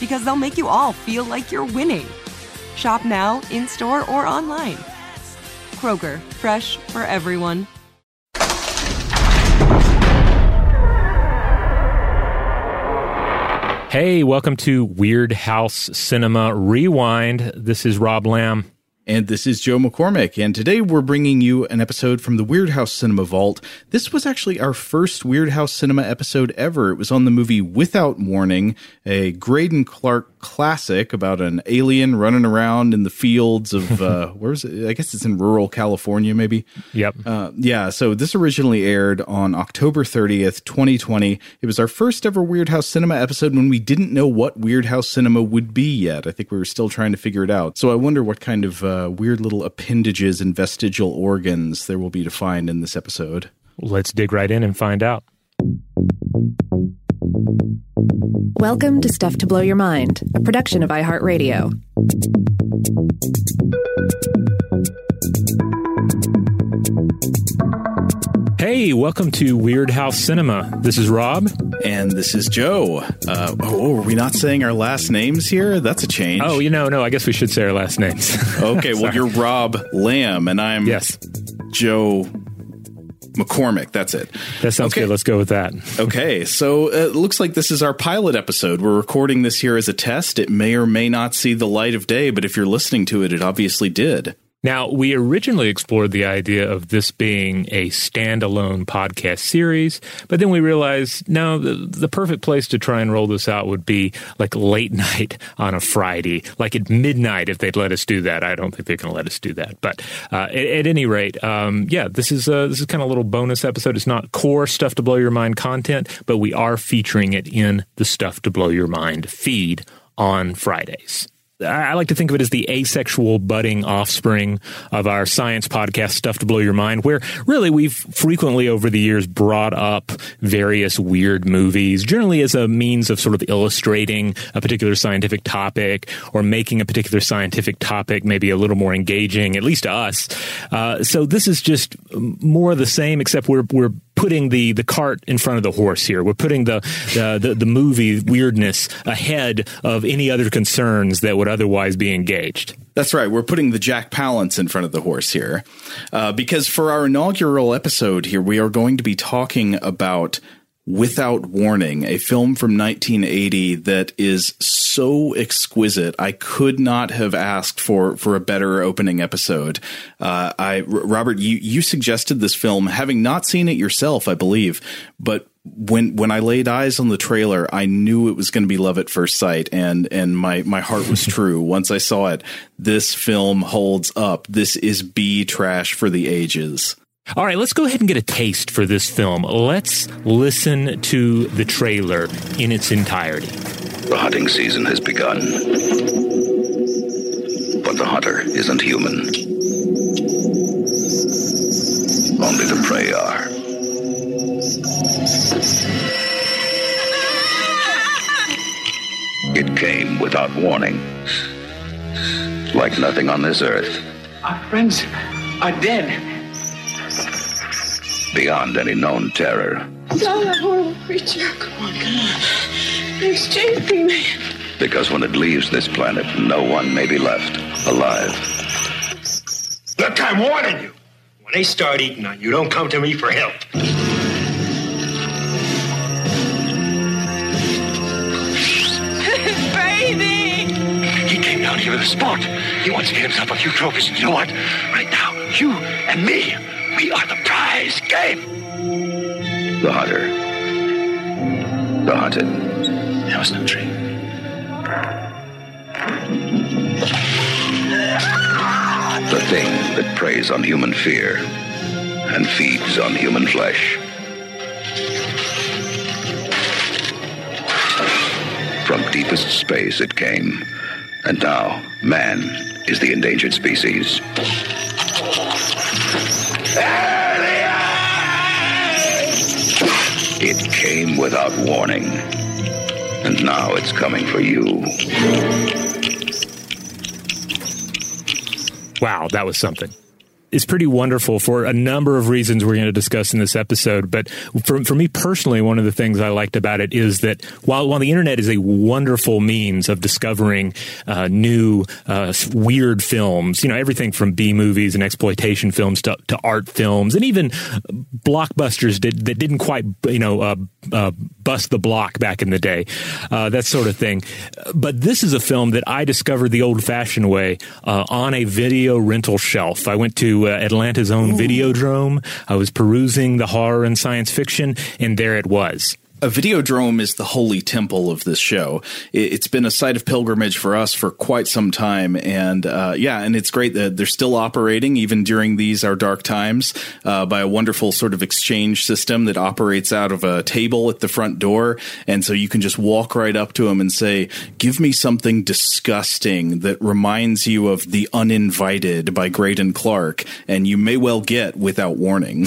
because they'll make you all feel like you're winning. Shop now, in-store, or online. Kroger, fresh for everyone. Hey, welcome to Weird House Cinema Rewind. This is Rob Lamb. And this is Joe McCormick, and today we're bringing you an episode from the Weird House Cinema Vault. This was actually our first Weird House Cinema episode ever. It was on the movie Without Warning, a Graydon Clark classic about an alien running around in the fields of, where was it? I guess it's in rural California, maybe? Yep. So this originally aired on October 30th, 2020. It was our first ever Weird House Cinema episode when we didn't know what Weird House Cinema would be yet. I think we were still trying to figure it out. So I wonder what kind of weird little appendages and vestigial organs there will be to find in this episode. Let's dig right in and find out. Welcome to Stuff to Blow Your Mind, a production of iHeartRadio. Hey, welcome to Weird House Cinema. This is Rob. And this is Joe. Are we not saying our last names here? That's a change. Oh, no, I guess we should say our last names. Okay, well, you're Rob Lamb, and I'm Joe McCormick. That's it. That sounds good. Let's go with that. Okay, so it looks like this is our pilot episode. We're recording this here as a test. It may or may not see the light of day, but if you're listening to it, it obviously did. Now, we originally explored the idea of this being a standalone podcast series, but then we realized, no, the perfect place to try and roll this out would be like late night on a Friday, like at midnight if they'd let us do that. I don't think they're going to let us do that. But at any rate, this is kind of a little bonus episode. It's not core Stuff to Blow Your Mind content, but we are featuring it in the Stuff to Blow Your Mind feed on Fridays. I like to think of it as the asexual budding offspring of our science podcast, Stuff to Blow Your Mind, where really we've frequently over the years brought up various weird movies, generally as a means of sort of illustrating a particular scientific topic or making a particular scientific topic maybe a little more engaging, at least to us. So this is just more of the same, except we're putting the cart in front of the horse here. We're putting the movie weirdness ahead of any other concerns that would otherwise be engaged. That's right. We're putting the Jack Palance in front of the horse here, because for our inaugural episode here, we are going to be talking about Without Warning, a film from 1980 that is so exquisite. I could not have asked for a better opening episode. Robert, you suggested this film, having not seen it yourself, I believe, but when I laid eyes on the trailer, I knew it was going to be love at first sight, and my heart was true. Once I saw it, this film holds up. This is B trash for the ages. All right, let's go ahead and get a taste for this film. Let's listen to the trailer in its entirety. The hunting season has begun. But the hunter isn't human. Only the prey are. It came without warning. Like nothing on this earth. Our friends are dead. Beyond any known terror. Oh, that horrible creature. Come on, come on. It's chasing me. Because when it leaves this planet, no one may be left alive. Look, I'm warning you. When they start eating on you, don't come to me for help. It's crazy. He came down here with a sport. He wants to get himself a few trophies. And you know what? Right now, you and me, we are the prize game. The hunter. The hunted. There was no tree. The thing that preys on human fear and feeds on human flesh. From deepest space it came, and now man is the endangered species. It came without warning, and now it's coming for you. Wow, that was something. It's pretty wonderful for a number of reasons we're going to discuss in this episode. But for me personally, one of the things I liked about it is that while the internet is a wonderful means of discovering new weird films, you know, everything from B-movies and exploitation films to art films and even blockbusters that didn't quite, you know, bust the block back in the day, that sort of thing. But this is a film that I discovered the old-fashioned way on a video rental shelf. I went to Atlanta's own Videodrome. I was perusing the horror and science fiction, and there it was. A Videodrome is the holy temple of this show. It's been a site of pilgrimage for us for quite some time. And and it's great that they're still operating even during these, our dark times, by a wonderful sort of exchange system that operates out of a table at the front door. And so you can just walk right up to them and say, give me something disgusting that reminds you of The Uninvited by Graydon Clark. And you may well get Without Warning.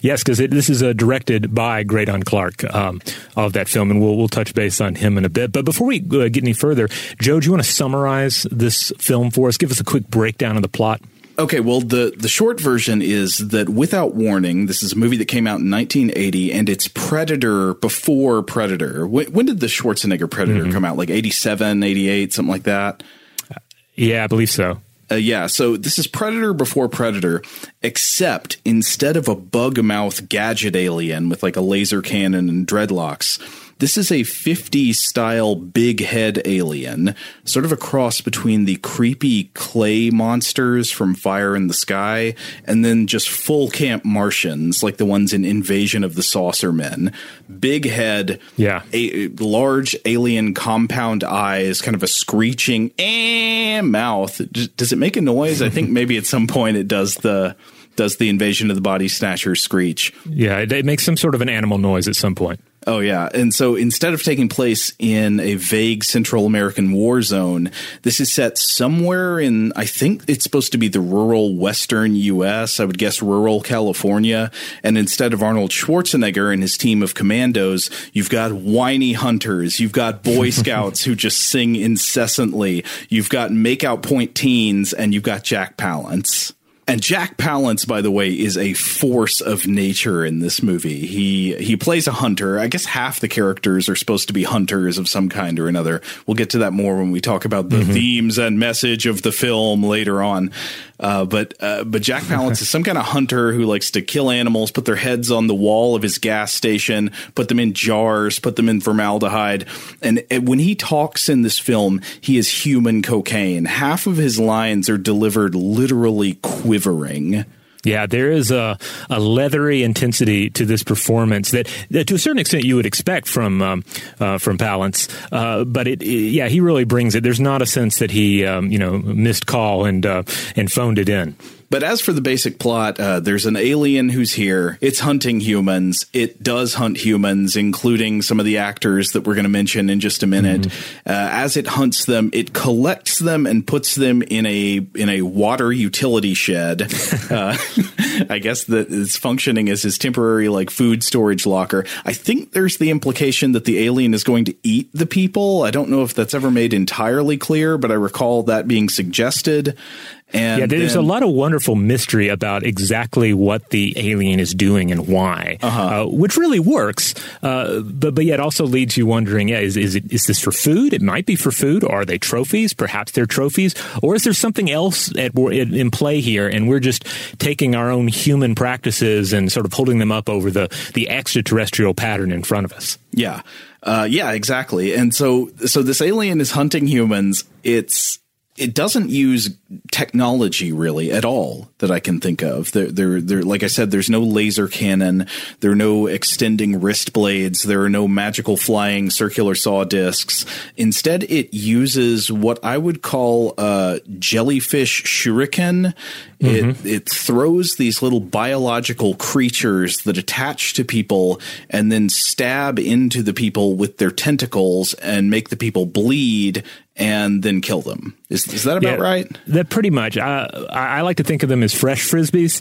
Yes, because this is directed by Graydon Clark. Of that film, and we'll touch base on him in a bit. But before we get any further, Joe, do you want to summarize this film for us? Give us a quick breakdown of the plot. Okay, well, the short version is that Without Warning, this is a movie that came out in 1980, and it's Predator before Predator. When did the Schwarzenegger Predator come out? Like 87, 88, something like that? Yeah, I believe so. So this is Predator before Predator, except instead of a bug-mouth gadget alien with like a laser cannon and dreadlocks, this is a 50s-style big head alien, sort of a cross between the creepy clay monsters from Fire in the Sky and then just full-camp Martians, like the ones in Invasion of the Saucer Men. Big head, large alien compound eyes, kind of a screeching mouth. Does it make a noise? I think maybe at some point it does the Invasion of the Body Snatcher screech. Yeah, it makes some sort of an animal noise at some point. Oh, yeah. And so instead of taking place in a vague Central American war zone, this is set somewhere in, I think it's supposed to be the rural Western U.S., I would guess rural California. And instead of Arnold Schwarzenegger and his team of commandos, you've got whiny hunters. You've got Boy Scouts who just sing incessantly. You've got makeout point teens, and you've got Jack Palance. And Jack Palance, by the way, is a force of nature in this movie. He plays a hunter. I guess half the characters are supposed to be hunters of some kind or another. We'll get to that more when we talk about the themes and message of the film later on. But Jack Palance is some kind of hunter who likes to kill animals, put their heads on the wall of his gas station, put them in jars, put them in formaldehyde. And when he talks in this film, he is human cocaine. Half of his lines are delivered literally quivering. Yeah, there is a leathery intensity to this performance that to a certain extent you would expect from Palance, but it he really brings it. There's not a sense that he missed call and phoned it in. But as for the basic plot, there's an alien who's here. It's hunting humans. It does hunt humans, including some of the actors that we're going to mention in just a minute. As it hunts them, it collects them and puts them in a water utility shed. I guess that it's functioning as his temporary food storage locker. I think there's the implication that the alien is going to eat the people. I don't know if that's ever made entirely clear, but I recall that being suggested. And there's a lot of wonderful mystery about exactly what the alien is doing and why, which really works. But yet also leads you wondering, is this for food? It might be for food. Or are they trophies? Perhaps they're trophies. Or is there something else in play here? And we're just taking our own human practices and sort of holding them up over the extraterrestrial pattern in front of us. Yeah. Yeah, exactly. And so this alien is hunting humans. It doesn't use technology really at all that I can think of. There, like I said, there's no laser cannon. There are no extending wrist blades. There are no magical flying circular saw discs. Instead, it uses what I would call jellyfish shuriken. It throws these little biological creatures that attach to people and then stab into the people with their tentacles and make the people bleed and then kill them. Is that about right? That pretty much. I like to think of them as fresh Frisbees,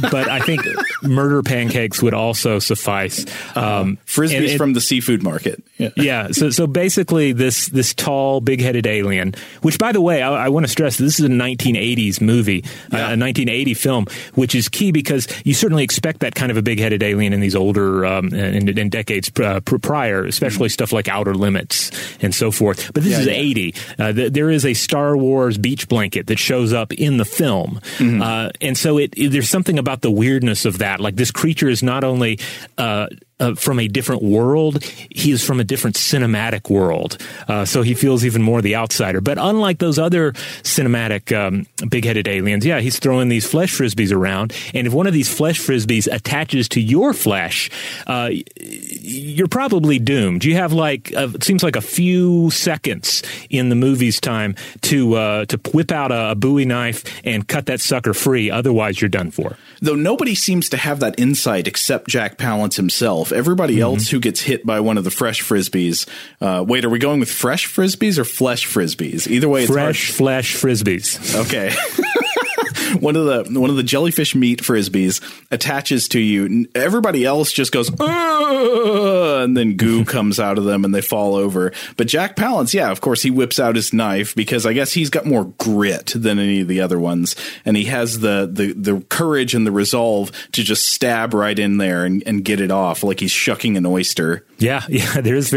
but I think murder pancakes would also suffice. Frisbees from the seafood market. Yeah. So basically this tall, big-headed alien, which, by the way, I want to stress, this is a 1980s movie, a 1980 film, which is key because you certainly expect that kind of a big-headed alien in these older in decades prior, especially stuff like Outer Limits and so forth. But this is 80. There is a Star Wars beach blanket that shows up in the film. And so there's something about the weirdness of that. Like, this creature is not only from a different world, he is from a different cinematic world. So he feels even more the outsider. But unlike those other cinematic big-headed aliens, he's throwing these flesh Frisbees around. And if one of these flesh Frisbees attaches to your flesh, you're probably doomed. You have it seems like a few seconds in the movie's time to whip out a Bowie knife and cut that sucker free. Otherwise, you're done for. Though nobody seems to have that insight except Jack Palance himself. Everybody else who gets hit by one of the fresh Frisbees. Wait, are we going with fresh Frisbees or flesh Frisbees? Either way, it's fresh flesh Frisbees. Okay. One of the jellyfish meat Frisbees attaches to you. Everybody else just goes, and then goo comes out of them and they fall over. But Jack Palance, of course, he whips out his knife because I guess he's got more grit than any of the other ones. And he has the courage and the resolve to just stab right in there and get it off like he's shucking an oyster. Yeah, there's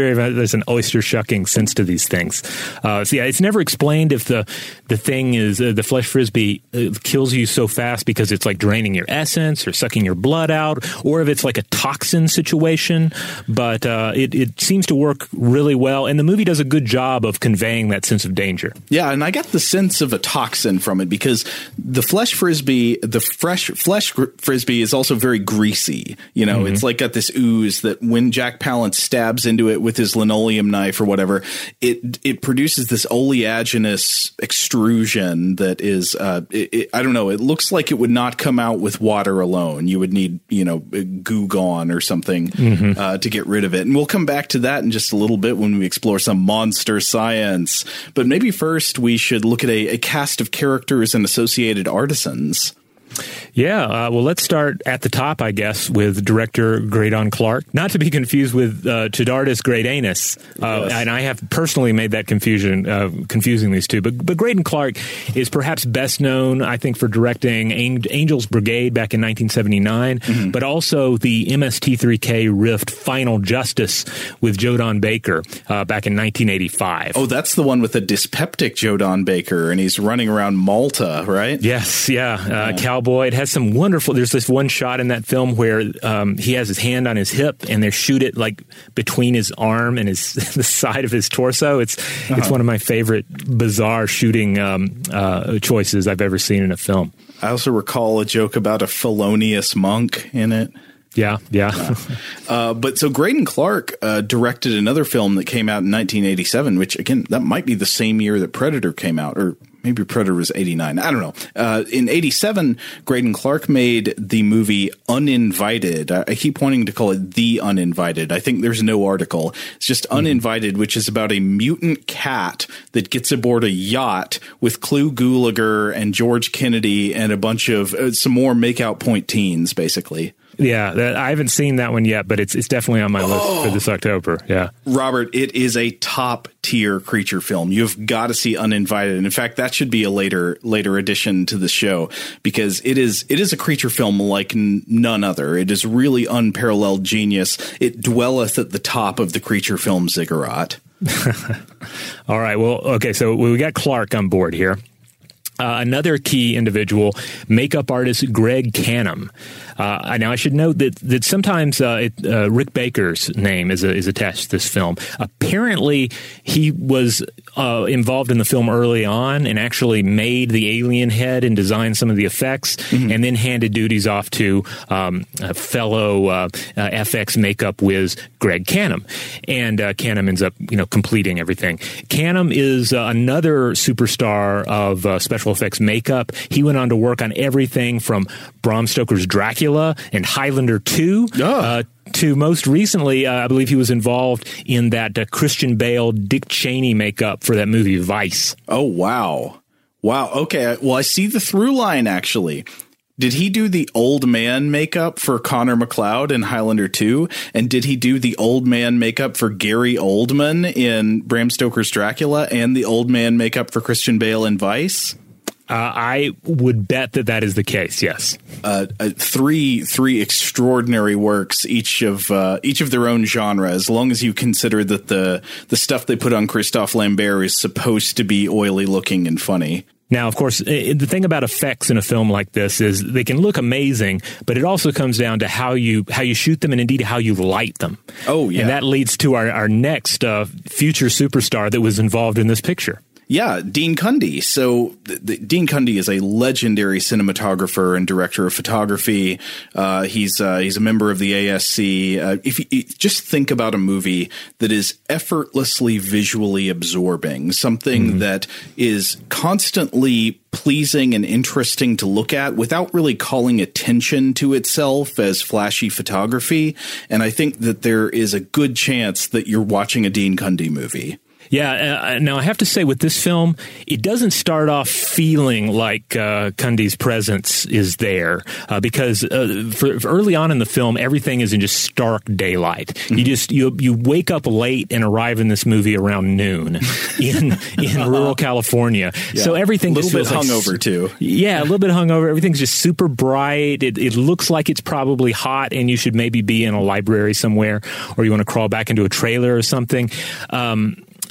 an oyster shucking sense to these things. It's never explained if the thing is the flesh Frisbee kills you so fast because it's like draining your essence or sucking your blood out, or if it's like a toxin situation. But it seems to work really well, and the movie does a good job of conveying that sense of danger. Yeah, and I got the sense of a toxin from it because the fresh flesh Frisbee is also very greasy. It's like got this ooze that when Jack Palance stabs into it with his linoleum knife or whatever, it produces this oleaginous extrusion that is, I don't know, it looks like it would not come out with water alone. You would need, goo gone or something to get rid of it. And we'll come back to that in just a little bit when we explore some monster science. But maybe first we should look at a cast of characters and associated artisans. Yeah, well, let's start at the top, I guess, with director Graydon Clark. Not to be confused with Chidardis Graydanus. Yes. And I have personally made that confusion, confusing these two. But Graydon Clark is perhaps best known, I think, for directing Angel's Brigade back in 1979, mm-hmm. but also the MST3K riffed Final Justice with Jodan Baker back in 1985. Oh, that's the one with the dyspeptic Jodan Baker, and he's running around Malta, right? Yes, yeah. Cowboy. It has some wonderful, there's this one shot in that film where he has his hand on his hip and they shoot it like between his arm and his the side of his torso. It's uh-huh. it's one of my favorite bizarre shooting choices I've ever seen in a film. I also recall a joke about a felonious monk in it. Yeah, yeah. But so Graydon Clark directed another film that came out in 1987, which, again, that might be the same year that Predator came out, or maybe Predator was 89. I don't know. In 87, Graydon Clark made the movie Uninvited. I keep wanting to call it The Uninvited. I think there's no article. It's just Uninvited, which is about a mutant cat that gets aboard a yacht with Clu Gulager and George Kennedy and a bunch of some more make-out point teens, basically. Yeah, I haven't seen that one yet, but it's definitely on my list for this October. Yeah, Robert, it is a top-tier creature film. You've got to see Uninvited. And in fact, that should be a later addition to the show, because it is a creature film like none other. It is really unparalleled genius. It dwelleth at the top of the creature film ziggurat. All right. Well, okay. So we got Clark on board here. Another key individual, makeup artist Greg Canham. Now, I should note that sometimes Rick Baker's name is attached to this film. Apparently, he was involved in the film early on and actually made the alien head and designed some of the effects, mm-hmm. and then handed duties off to a fellow FX makeup whiz Greg Canham. And Canham ends up, completing everything. Canham is another superstar of special effects makeup. He went on to work on everything from Bram Stoker's Dracula and Highlander 2 to most recently, I believe he was involved in that Christian Bale, Dick Cheney makeup for that movie Vice. Oh, wow. Wow. Okay. Well, I see the through line, actually. Did he do the old man makeup for Connor McLeod in Highlander 2? And did he do the old man makeup for Gary Oldman in Bram Stoker's Dracula and the old man makeup for Christian Bale in Vice? I would bet that is the case. Yes, three extraordinary works, each of their own genre. As long as you consider that the stuff they put on Christophe Lambert is supposed to be oily looking and funny. Now, of course, the thing about effects in a film like this is they can look amazing, but it also comes down to how you shoot them and indeed how you light them. Oh, yeah. And that leads to our next future superstar that was involved in this picture. Yeah, Dean Cundey. So Dean Cundey is a legendary cinematographer and director of photography. He's a member of the ASC. If you just think about a movie that is effortlessly visually absorbing, something mm-hmm. that is constantly pleasing and interesting to look at without really calling attention to itself as flashy photography. And I think that there is a good chance that you're watching a Dean Cundey movie. Yeah. Now, I have to say with this film, it doesn't start off feeling like Cundey's presence is there because for early on in the film, everything is in just stark daylight. Mm-hmm. You wake up late and arrive in this movie around noon in rural California. Yeah. So everything just feels hungover too. Yeah, a little bit hungover. Everything's just super bright. It looks like it's probably hot and you should maybe be in a library somewhere, or you want to crawl back into a trailer or something.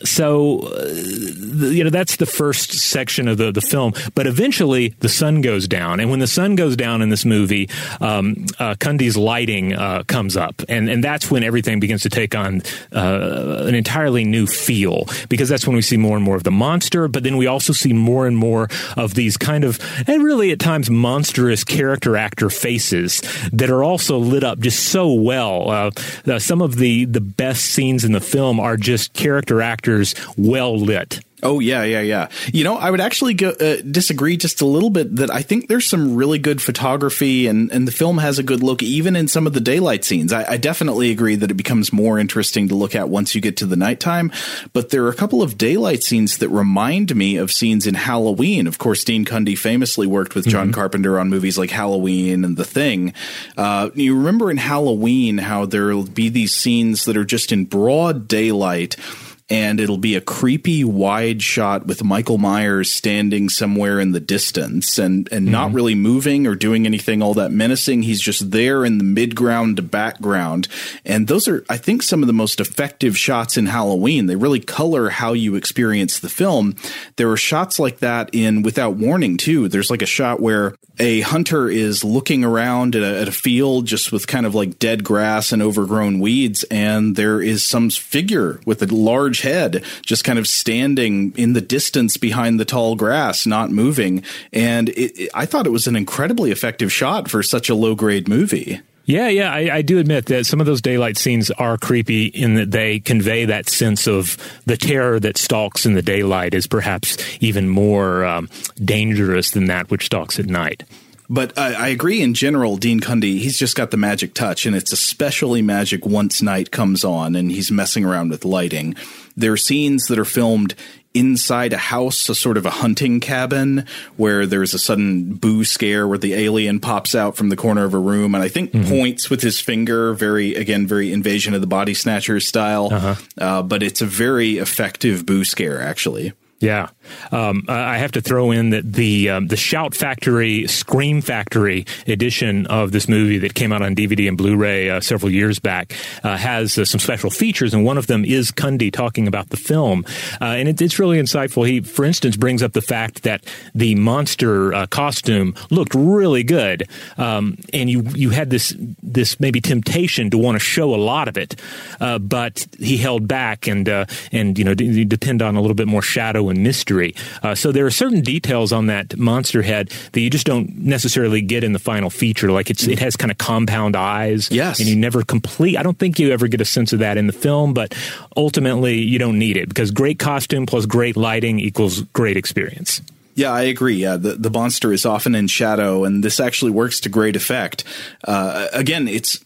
So, that's the first section of the film. But eventually, the sun goes down. And when the sun goes down in this movie, Cundey's lighting comes up. And that's when everything begins to take on an entirely new feel. Because that's when we see more and more of the monster. But then we also see more and more of these kind of, and really at times, monstrous character actor faces that are also lit up just so well. Some of the best scenes in the film are just character actors well lit. Oh, yeah. You know, I would actually disagree just a little bit that I think there's some really good photography and the film has a good look, even in some of the daylight scenes. I definitely agree that it becomes more interesting to look at once you get to the nighttime. But there are a couple of daylight scenes that remind me of scenes in Halloween. Of course, Dean Cundey famously worked with John Carpenter on movies like Halloween and The Thing. You remember in Halloween how there'll be these scenes that are just in broad daylight, and it'll be a creepy wide shot with Michael Myers standing somewhere in the distance and not really moving or doing anything all that menacing. He's just there in the midground to background. And those are, I think, some of the most effective shots in Halloween. They really color how you experience the film. There are shots like that in Without Warning, too. There's like a shot where a hunter is looking around at a field just with kind of like dead grass and overgrown weeds. And there is some figure with a large head just kind of standing in the distance behind the tall grass, not moving. And I thought it was an incredibly effective shot for such a low-grade movie. Yeah. I do admit that some of those daylight scenes are creepy in that they convey that sense of the terror that stalks in the daylight is perhaps even more dangerous than that which stalks at night. But I agree in general, Dean Cundey, he's just got the magic touch, and it's especially magic once night comes on and he's messing around with lighting. There are scenes that are filmed inside a house, a sort of a hunting cabin, where there's a sudden boo scare where the alien pops out from the corner of a room and I think points with his finger, very Invasion of the Body Snatchers style. But it's a very effective boo scare, actually. Yeah. I have to throw in that the Shout Factory, Scream Factory edition of this movie that came out on DVD and Blu-ray several years back has some special features, and one of them is Cundey talking about the film. And it's really insightful. He, for instance, brings up the fact that the monster costume looked really good, and you had this maybe temptation to want to show a lot of it, but he held back and depend on a little bit more shadow and mystery. So there are certain details on that monster head that you just don't necessarily get in the final feature. Like it has kind of compound eyes. Yes. And you never I don't think you ever get a sense of that in the film, but ultimately you don't need it because great costume plus great lighting equals great experience. Yeah, I agree. Yeah, the monster is often in shadow, and this actually works to great effect. Again, it's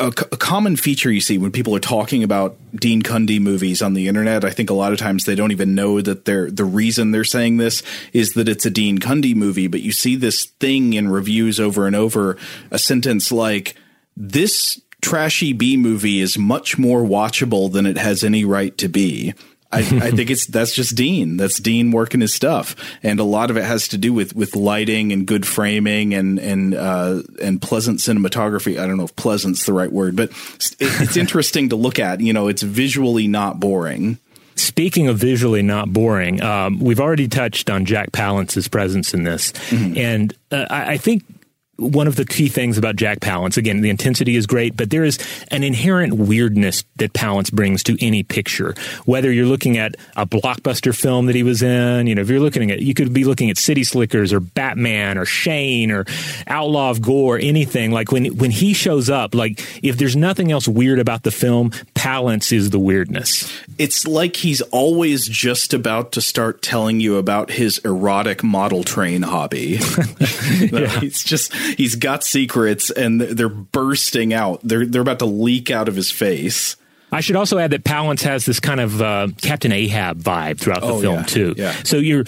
a common feature you see when people are talking about Dean Cundey movies on the internet. I think a lot of times they don't even know that the reason they're saying this is that it's a Dean Cundey movie. But you see this thing in reviews over and over, a sentence like, "This trashy B movie is much more watchable than it has any right to be." I think that's just Dean. That's Dean working his stuff, and a lot of it has to do with lighting and good framing and pleasant cinematography. I don't know if pleasant's the right word, but it's interesting to look at. You know, it's visually not boring. Speaking of visually not boring, we've already touched on Jack Palance's presence in this, and I think one of the key things about Jack Palance, again, the intensity is great, but there is an inherent weirdness that Palance brings to any picture. Whether you're looking at a blockbuster film that he was in, you know, if you're you could be looking at City Slickers or Batman or Shane or Outlaw of Gore, anything. Like when he shows up, like if there's nothing else weird about the film, Palance is the weirdness. It's like he's always just about to start telling you about his erotic model train hobby. It's just... He's got secrets, and they're bursting out. They're about to leak out of his face. I should also add that Palance has this kind of Captain Ahab vibe throughout the film, too. Yeah. So you're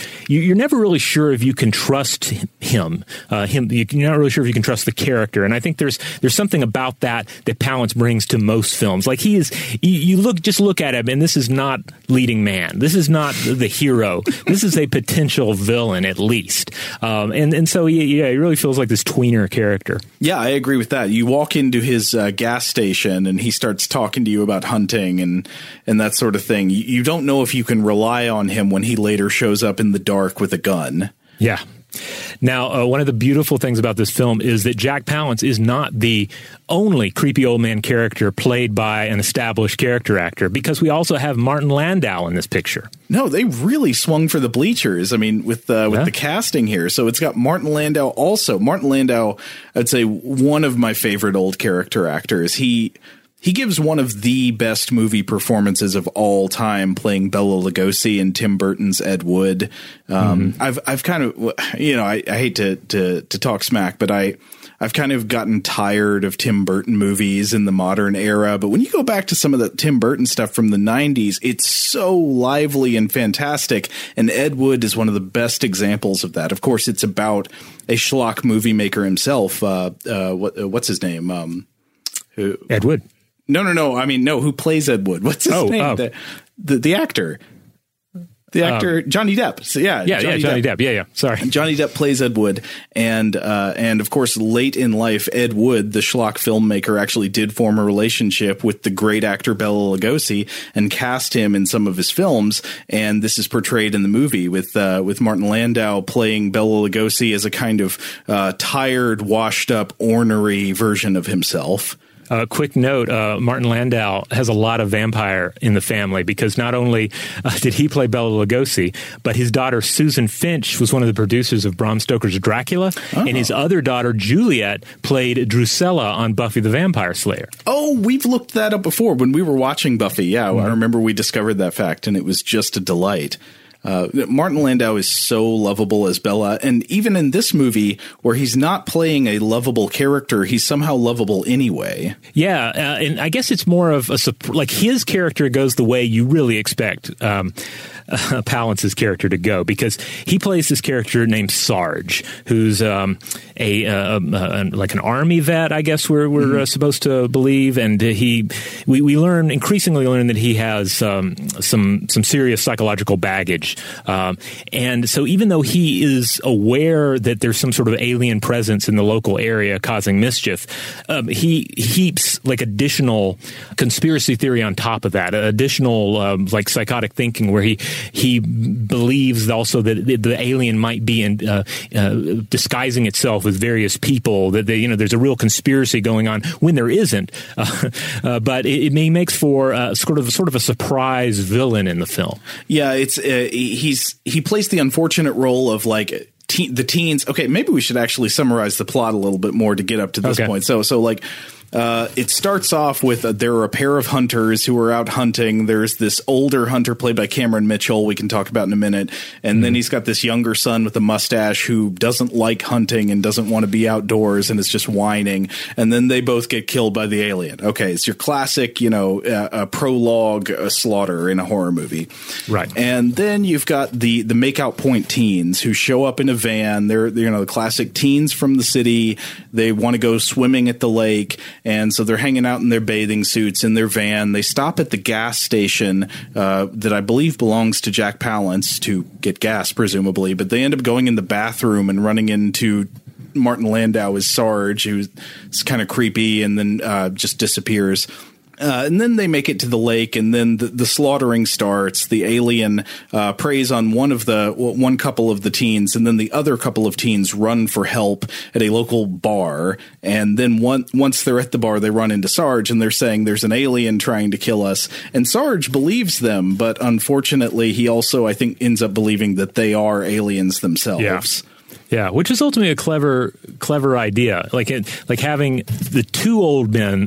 never really sure if you can trust him. You're not really sure if you can trust the character. And I think there's something about that Palance brings to most films. Like he is, you look at him, and this is not leading man. This is not the hero. This is a potential villain, at least. And so he really feels like this tweener character. Yeah, I agree with that. You walk into his gas station, and he starts talking to you about hunting and that sort of thing. You don't know if you can rely on him when he later shows up in the dark with a gun. Yeah. Now, one of the beautiful things about this film is that Jack Palance is not the only creepy old man character played by an established character actor, because we also have Martin Landau in this picture. No, they really swung for the bleachers. I mean, with the casting here. So it's got Martin Landau also. Martin Landau, I'd say one of my favorite old character actors. He He gives one of the best movie performances of all time, playing Bela Lugosi in Tim Burton's Ed Wood. I've kind of, you know, I hate to talk smack, but I've kind of gotten tired of Tim Burton movies in the modern era. But when you go back to some of the Tim Burton stuff from the 90s, it's so lively and fantastic. And Ed Wood is one of the best examples of that. Of course, it's about a schlock movie maker himself. What's his name? Ed Wood. No. I mean, no. Who plays Ed Wood? What's his name? The actor. The actor Johnny Depp. So, Johnny Depp. Yeah. Sorry. Johnny Depp plays Ed Wood. And of course, late in life, Ed Wood, the schlock filmmaker, actually did form a relationship with the great actor Bela Lugosi and cast him in some of his films. And this is portrayed in the movie with Martin Landau playing Bela Lugosi as a kind of tired, washed up, ornery version of himself. A quick note, Martin Landau has a lot of vampire in the family, because not only did he play Bela Lugosi, but his daughter Susan Finch was one of the producers of Bram Stoker's Dracula, and his other daughter Juliet played Drusilla on Buffy the Vampire Slayer. Oh, we've looked that up before when we were watching Buffy. Yeah, I remember we discovered that fact, and it was just a delight. Martin Landau is so lovable as Bela, and even in this movie where he's not playing a lovable character, he's somehow lovable anyway. Yeah, and I guess it's more of like his character goes the way you really expect Palance's character to go, because he plays this character named Sarge, who's like an army vet, I guess we're supposed to believe, and we increasingly learn that he has some serious psychological baggage. And so even though he is aware that there's some sort of alien presence in the local area causing mischief, he heaps like additional conspiracy theory on top of that, additional like psychotic thinking, where he believes also that the alien might be disguising itself with various people, that they, you know, there's a real conspiracy going on when there isn't. But it makes for sort of a surprise villain in the film. Yeah, it's he plays the unfortunate role of like the teens. OK, maybe we should actually summarize the plot a little bit more to get up to this point. So like it starts off with there are a pair of hunters who are out hunting. There's this older hunter played by Cameron Mitchell, we can talk about in a minute. And then he's got this younger son with a mustache who doesn't like hunting and doesn't want to be outdoors and is just whining. And then they both get killed by the alien. OK, it's your classic, you know, a prologue slaughter in a horror movie. Right. And then you've got the makeout point teens who show up in a van. They're, you know, the classic teens from the city. They want to go swimming at the lake. And so they're hanging out in their bathing suits in their van. They stop at the gas station that I believe belongs to Jack Palance to get gas, presumably. But they end up going in the bathroom and running into Martin Landau as Sarge, who's kind of creepy and then just disappears. And then they make it to the lake, and then the slaughtering starts. The alien preys on one couple of the teens, and then the other couple of teens run for help at a local bar. And then once they're at the bar, they run into Sarge, and they're saying there's an alien trying to kill us. And Sarge believes them, but unfortunately, he also, I think, ends up believing that they are aliens themselves. Yeah. Yeah, which is ultimately a clever idea. Like having the two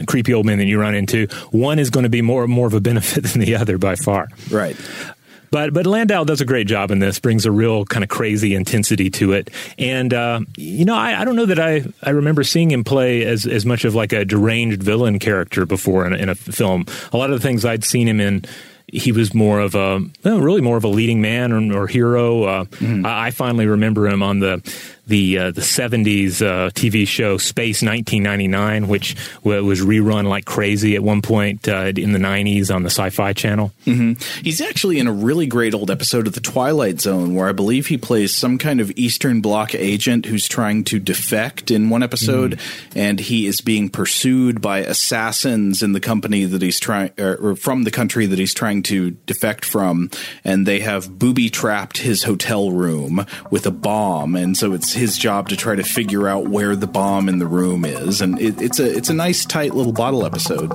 creepy old men that you run into, one is going to be more of a benefit than the other by far. Right. But Landau does a great job in this, brings a real kind of crazy intensity to it. And, you know, I don't know that I remember seeing him play as much of like a deranged villain character before in a film. A lot of the things I'd seen him in, he was really more of a leading man or hero. I finally remember him on the 70s TV show Space 1999, which was rerun like crazy at one point in the 90s on the Sci-Fi Channel. He's actually in a really great old episode of The Twilight Zone where I believe he plays some kind of Eastern Bloc agent who's trying to defect in one episode, and he is being pursued by assassins in the company that he's trying – or from the country that he's trying to defect from, and they have booby-trapped his hotel room with a bomb, and so it's his job to try to figure out where the bomb in the room is, and it's a nice tight little bottle episode.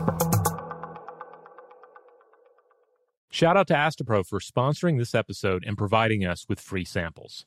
Shout out to Astepro for sponsoring this episode and providing us with free samples.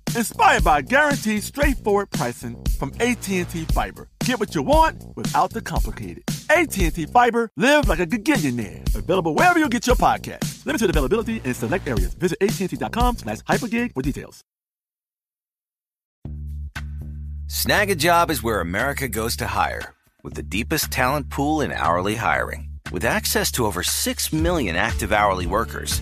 Inspired by guaranteed straightforward pricing from AT&T Fiber. Get what you want without the complicated. AT&T Fiber, live like a gigillionaire. Available wherever you get your podcast. Limited availability in select areas. Visit AT&T.com/hypergig for details. Snag a Job is where America goes to hire. With the deepest talent pool in hourly hiring. With access to over 6 million active hourly workers,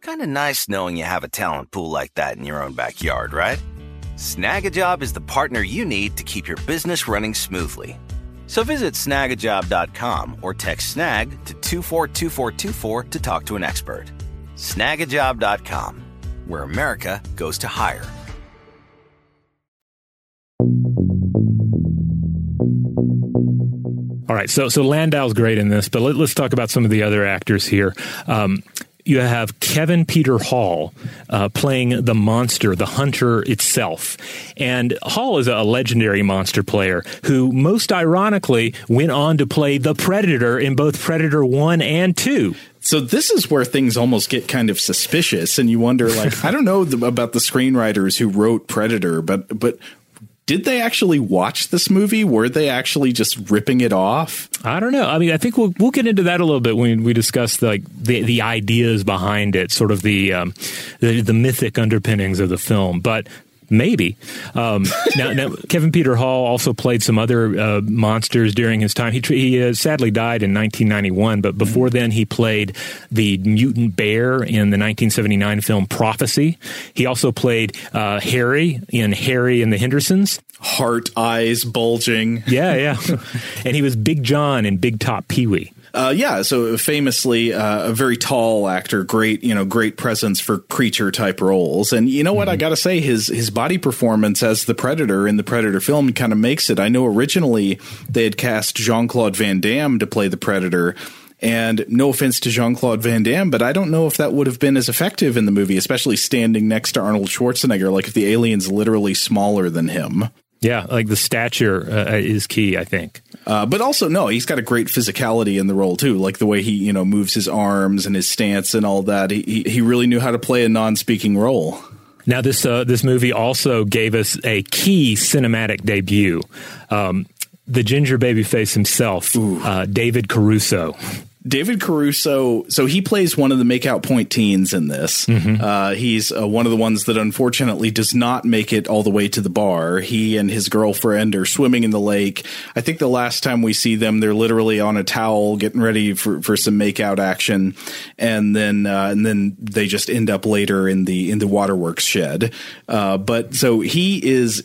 Kind of nice knowing you have a talent pool like that in your own backyard, right? Snag a Job is the partner you need to keep your business running smoothly. So visit snagajob.com or text snag to 242424 to talk to an expert. Snagajob.com, where America goes to hire. All right, so Landau's great in this, but let's talk about some of the other actors here. You have Kevin Peter Hall playing the monster, the hunter itself. And Hall is a legendary monster player who, most ironically, went on to play the Predator in both Predator 1 and 2. So this is where things almost get kind of suspicious, and you wonder, like, I don't know about the screenwriters who wrote Predator, but did they actually watch this movie? Were they actually just ripping it off? I don't know. I mean, I think we'll get into that a little bit when we discuss the ideas behind it, sort of the mythic underpinnings of the film. But maybe. Now, Kevin Peter Hall also played some other monsters during his time. He sadly died in 1991, but before then he played the mutant bear in the 1979 film Prophecy. He also played Harry in Harry and the Hendersons. heart eyes bulging. Yeah, yeah. And he was Big John in Big Top Pee-wee. Yeah, so famously a very tall actor, great presence for creature type roles. And you know what, I got to say, his body performance as the Predator in the Predator film kind of makes it. I know originally they had cast Jean-Claude Van Damme to play the Predator. And no offense to Jean-Claude Van Damme, but I don't know if that would have been as effective in the movie, especially standing next to Arnold Schwarzenegger, like if the alien's literally smaller than him. Yeah, like the stature is key, I think. But also, no, he's got a great physicality in the role, too, like the way he, moves his arms and his stance and all that. He really knew how to play a non-speaking role. Now, this movie also gave us a key cinematic debut. The ginger baby face himself, David Caruso. David Caruso, so he plays one of the make-out point teens in this. Mm-hmm. He's one of the ones that unfortunately does not make it all the way to the bar. He and his girlfriend are swimming in the lake. I think the last time we see them, they're literally on a towel getting ready for some make-out action, and then they just end up later in the waterworks shed. But so he's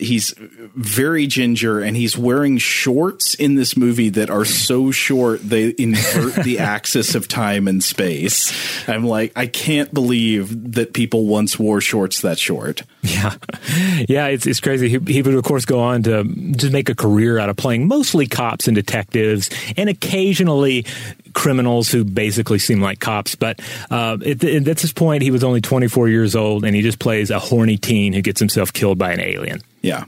very ginger, and he's wearing shorts in this movie that are so short they invert the axis of time and space. I'm like, I can't believe that people once wore shorts that short. Yeah. Yeah, it's crazy. He would, of course, go on to just make a career out of playing mostly cops and detectives and occasionally criminals who basically seem like cops. But at this point, he was only 24 years old, and he just plays a horny teen who gets himself killed by an alien. Yeah.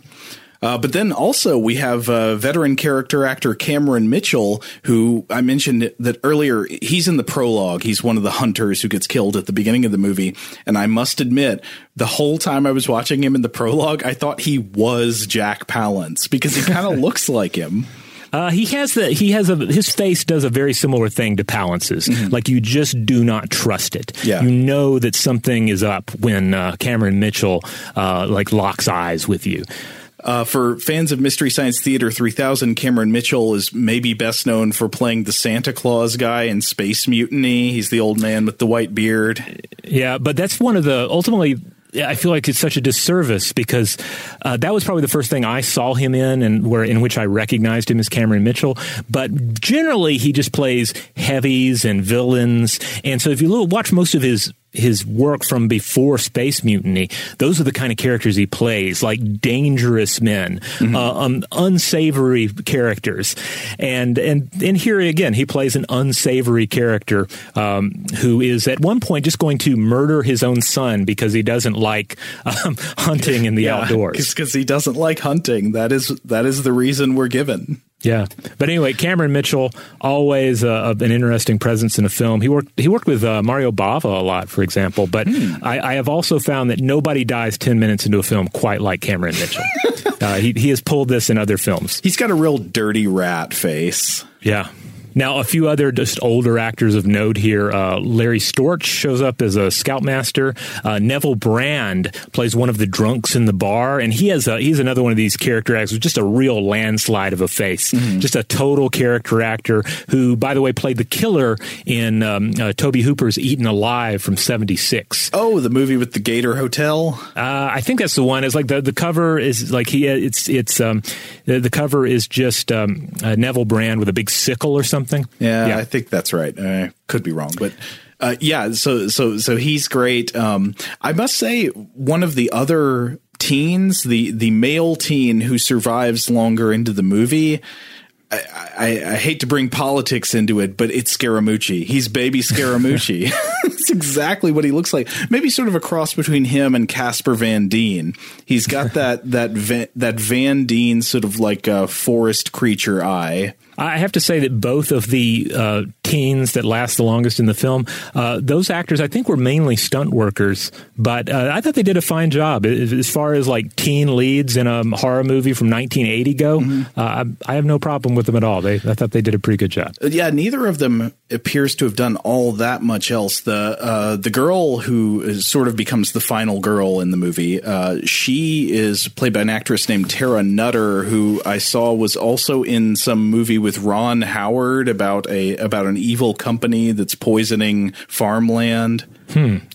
But then also we have veteran character actor Cameron Mitchell, who I mentioned that earlier. He's in the prologue. He's one of the hunters who gets killed at the beginning of the movie. And I must admit, the whole time I was watching him in the prologue, I thought he was Jack Palance because he kind of looks like him. His face does a very similar thing to Palance's. Mm-hmm. Like you just do not trust it. Yeah. You know that something is up when Cameron Mitchell locks eyes with you. For fans of Mystery Science Theater 3000, Cameron Mitchell is maybe best known for playing the Santa Claus guy in Space Mutiny. He's the old man with the white beard. Yeah, but that's one of the ultimately. I feel like it's such a disservice because that was probably the first thing I saw him in and in which I recognized him as Cameron Mitchell. But generally, he just plays heavies and villains. And so if you watch most of his work from before Space Mutiny, those are the kind of characters he plays, like dangerous men, mm-hmm. Unsavory characters. And here again, he plays an unsavory character who is at one point just going to murder his own son because he doesn't like hunting in the outdoors. Because he doesn't like hunting. That is the reason we're given. Yeah. But anyway, Cameron Mitchell, always an interesting presence in a film. He worked with Mario Bava a lot, for example. But I have also found that nobody dies 10 minutes into a film quite like Cameron Mitchell. He has pulled this in other films. He's got a real dirty rat face. Yeah. Now, a few other just older actors of note here. Larry Storch shows up as a scoutmaster. Neville Brand plays one of the drunks in the bar. And he's another one of these character actors with just a real landslide of a face. Mm-hmm. Just a total character actor who, by the way, played the killer in Tobe Hooper's Eaten Alive from 1976. Oh, the movie with the Gator Hotel? I think that's the one. It's like the cover is like the cover is just Neville Brand with a big sickle or something. Yeah, I think that's right. I could be wrong, but so he's great. I must say, one of the other teens, the male teen who survives longer into the movie. I hate to bring politics into it, but it's Scaramucci. He's baby Scaramucci. That's exactly what he looks like. Maybe sort of a cross between him and Casper Van Dien. He's got that Van Dien sort of like a forest creature eye. I have to say that both of the teens that last the longest in the film, those actors I think were mainly stunt workers, but I thought they did a fine job. As far as like teen leads in a horror movie from 1980 go, mm-hmm. I have no problem with them at all. I thought they did a pretty good job. Yeah, neither of them appears to have done all that much else. The girl who is sort of becomes the final girl in the movie, she is played by an actress named Tara Nutter, who I saw was also in some movie with Ron Howard about an evil company that's poisoning farmland.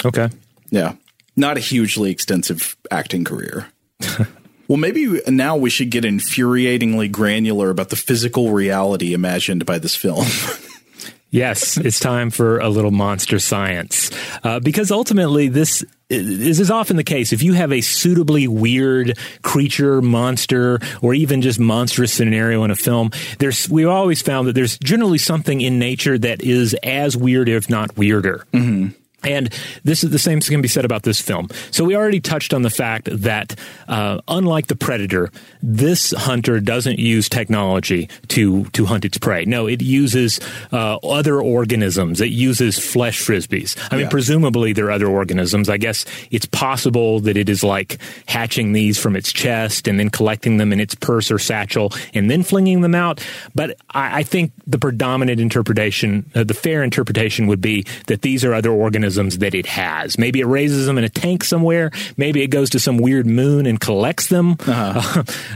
Okay. Yeah. Not a hugely extensive acting career. Well, maybe now we should get infuriatingly granular about the physical reality imagined by this film. Yes, it's time for a little monster science, because ultimately this is often the case. If you have a suitably weird creature, monster, or even just monstrous scenario in a film, we've always found that there's generally something in nature that is as weird, if not weirder. Mm-hmm. And this is the same can be said about this film. So we already touched on the fact that unlike the predator, this hunter doesn't use technology to hunt its prey. No, it uses other organisms. It uses flesh frisbees. I mean, presumably they're other organisms. I guess it's possible that it is like hatching these from its chest and then collecting them in its purse or satchel and then flinging them out. But I think the predominant interpretation, the fair interpretation would be that these are other organisms that it has. Maybe it raises them in a tank somewhere. Maybe it goes to some weird moon and collects them,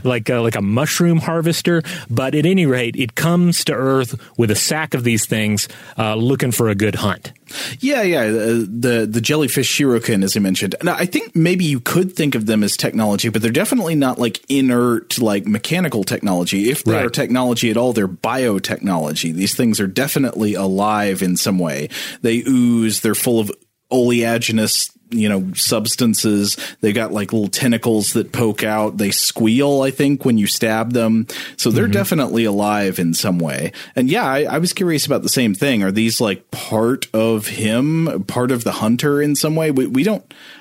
like a mushroom harvester. But at any rate, it comes to Earth with a sack of these things, looking for a good hunt. Yeah. The jellyfish shirokin, as you mentioned. Now, I think maybe you could think of them as technology, but they're definitely not like inert, like mechanical technology. If they are technology at all, they're biotechnology. These things are definitely alive in some way. They ooze. They're full of oleaginous, substances. They got like little tentacles that poke out. They squeal, I think, when you stab them. So they're definitely alive in some way. And yeah, I was curious about the same thing. Are these like part of him, part of the hunter in some way?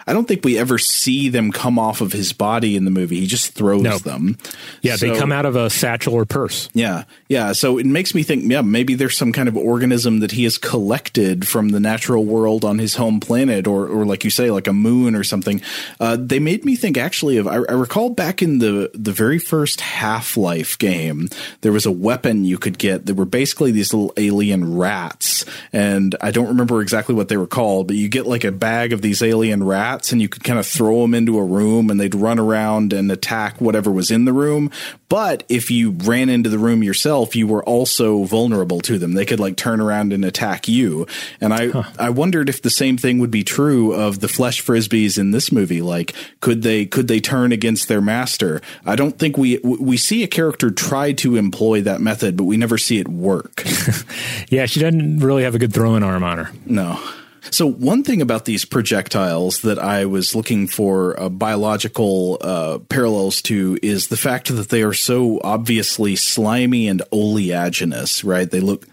I don't think we ever see them come off of his body in the movie. He just throws them. Yeah, so, they come out of a satchel or purse. Yeah. So it makes me think, maybe there's some kind of organism that he has collected from the natural world on his home planet, or like you say, like a moon or something. They made me think actually of, I recall back in the very first Half-Life game, there was a weapon you could get that were basically these little alien rats. And I don't remember exactly what they were called, but you get like a bag of these alien rats, and you could kind of throw them into a room and they'd run around and attack whatever was in the room. But if you ran into the room yourself, you were also vulnerable to them. They could like turn around and attack you. And I wondered if the same thing would be true of the flesh frisbees in this movie. Like, could they turn against their master? I don't think we see a character try to employ that method, but we never see it work. Yeah, she doesn't really have a good throwing arm on her. No. So one thing about these projectiles that I was looking for biological parallels to is the fact that they are so obviously slimy and oleaginous, right? They look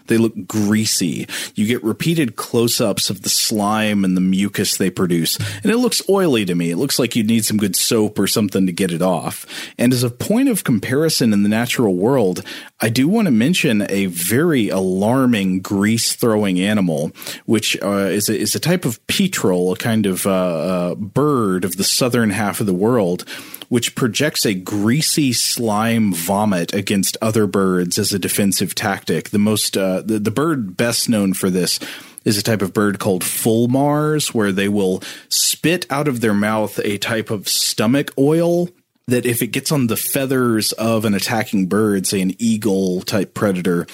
greasy. You get repeated close-ups of the slime and the mucus they produce, and it looks oily to me. It looks like you'd need some good soap or something to get it off. And as a point of comparison in the natural world, I do want to mention a very alarming grease-throwing animal, which is a type of petrel, a kind of bird of the southern half of the world, which projects a greasy slime vomit against other birds as a defensive tactic. The most the bird best known for this is a type of bird called fulmars, where they will spit out of their mouth a type of stomach oil that if it gets on the feathers of an attacking bird, say an eagle type predator,